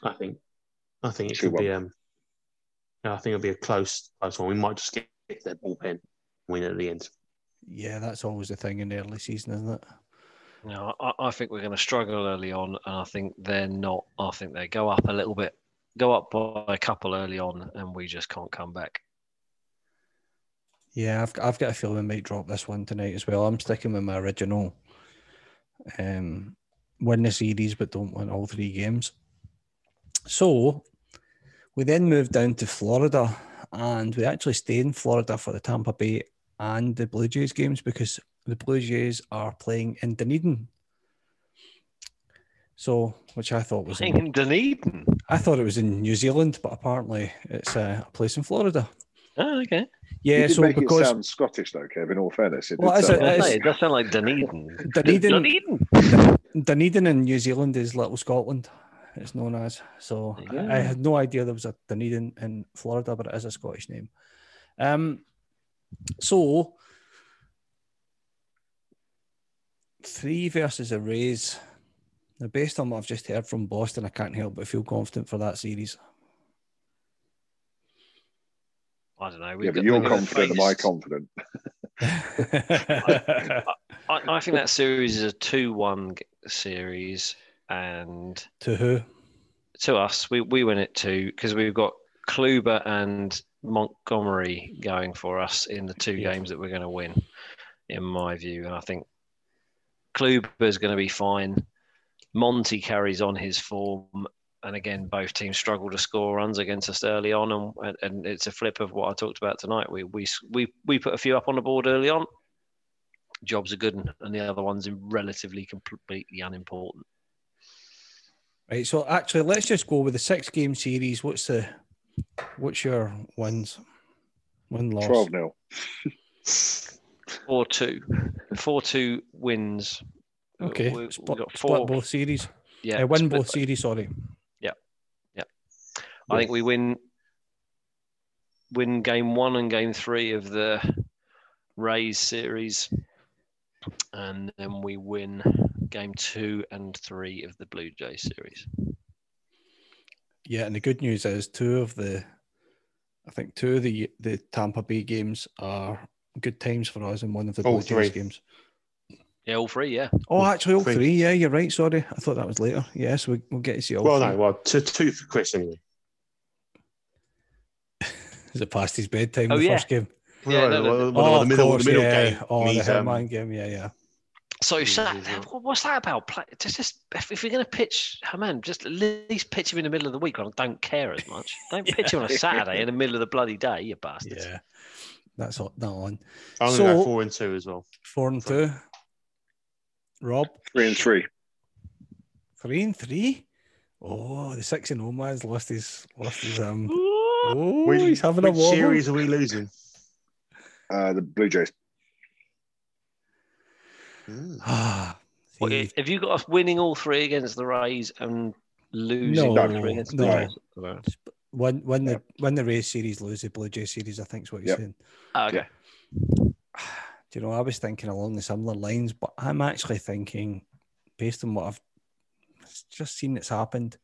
I think I think it should be um I think it'll be a close close one. We might just get their bullpen and win at the end. Yeah, that's always the thing in the early season, isn't it? No, I, I think we're going to struggle early on, and I think they're not. I think they go up a little bit, go up by a couple early on, and we just can't come back. Yeah, I've I've got a feeling we might drop this one tonight as well. I'm sticking with my original. Um, win the series, but don't win all three games. So we then moved down to Florida, and we actually stayed in Florida for the Tampa Bay and the Blue Jays games because the Blue Jays are playing in Dunedin. So, which I thought was playing in, in Dunedin. I thought it was in New Zealand, but apparently it's a place in Florida. Oh, okay. Yeah, so make because it sound Scottish though, Kev. In all fairness, it, well, does, sound... it, it does sound like Dunedin. Dunedin, Dunedin, Dunedin in New Zealand is Little Scotland. It's known as. So yeah. I, I had no idea there was a Dunedin in Florida, but it is a Scottish name. Um, so three versus a Rays. Now, based on what I've just heard from Boston, I can't help but feel confident for that series. I don't know. We've yeah, but you're confident and I'm confident. I, I, I think that series is a two one series. And to who? To us. We we win it two because we've got Kluber and Montgomery going for us in the two yeah. games that we're going to win, in my view. And I think Kluber's going to be fine. Monty carries on his form. And again, both teams struggle to score runs against us early on, and, and it's a flip of what I talked about tonight. We we we we put a few up on the board early on. Jobs are good, and, and the other one's relatively completely unimportant. Right. So actually, let's just go with the six-game series. What's the what's your wins? Win loss. Twelve nil. Four two. Four two wins. Okay. We, split, we got four. Split both series. Yeah. Uh, win both series. Sorry. I think we win win game one and game three of the Rays series, and then we win game two and three of the Blue Jay series. Yeah, and the good news is two of the, I think two of the, the Tampa Bay games are good times for us, and one of the all Blue Jays games. Yeah, all three, yeah. Oh, actually, all three. three, yeah, you're right, sorry. I thought that was later. Yeah, so we, we'll get to see all well, three. Well, no, well, two, two for Chris anyway. Is it past his bedtime? Oh, the yeah. first game. Yeah, no, no, no. Oh, the middle, course, the middle yeah. game. Oh, Means, the Hitman um, game. Yeah, yeah. So, so that, what's that about? Just, just if you're going to pitch Hitman, just at least pitch him in the middle of the week. I don't care as much. Don't yeah. pitch him on a Saturday in the middle of the bloody day, you bastards. Yeah, that's not that on. I'm so, going to go four and two as well. Four and three. two. Rob? Three and three. Three and three? Oh, the six and oh man's lost his lost his um. Oh, which, he's having a wobble. Which series are we losing? Uh, the Blue Jays. Ah, well, have you got us winning all three against the Rays and losing no, all three against no. the Rays? No. When, when, yeah. the, when the Rays series lose the Blue Jays series, I think is what you're yep. saying. Oh, okay. Do you know, I was thinking along the similar lines, but I'm actually thinking, based on what I've just seen that's happened,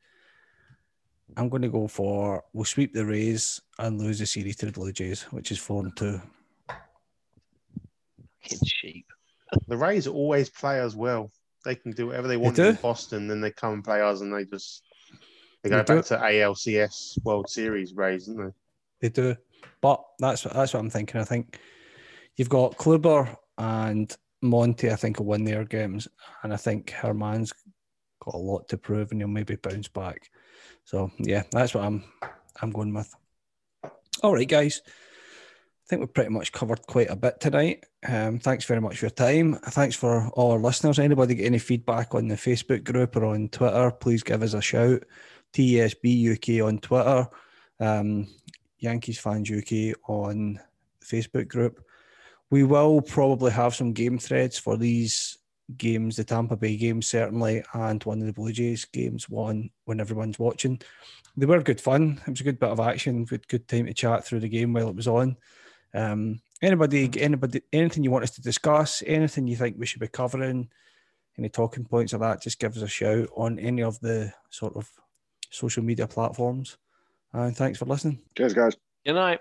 I'm going to go for we'll sweep the Rays and lose the series to the Blue Jays, which is four and two. Fucking sheep. The Rays always play us well. They can do whatever they want they in Boston, then they come and play us, and they just they go they back do. to A L C S World Series Rays, don't they? They do, but that's that's what I'm thinking. I think you've got Kluber and Monty. I think will win their games, and I think Herman's got a lot to prove, and he'll maybe bounce back. So yeah, that's what I'm I'm going with. All right, guys. I think we've pretty much covered quite a bit tonight. Um, thanks very much for your time. Thanks for all our listeners. Anybody get any feedback on the Facebook group or on Twitter, please give us a shout. T E S B U K on Twitter, um, Yankees Fans U K on Facebook group. We will probably have some game threads for these games, the Tampa Bay game certainly, and one of the Blue Jays games, one when everyone's watching. They were good fun. It was a good bit of action. Good, good time to chat through the game while it was on. Um, anybody, anybody, anything you want us to discuss, anything you think we should be covering, any talking points of that, just give us a shout on any of the sort of social media platforms. And thanks for listening. Cheers, guys. Good night.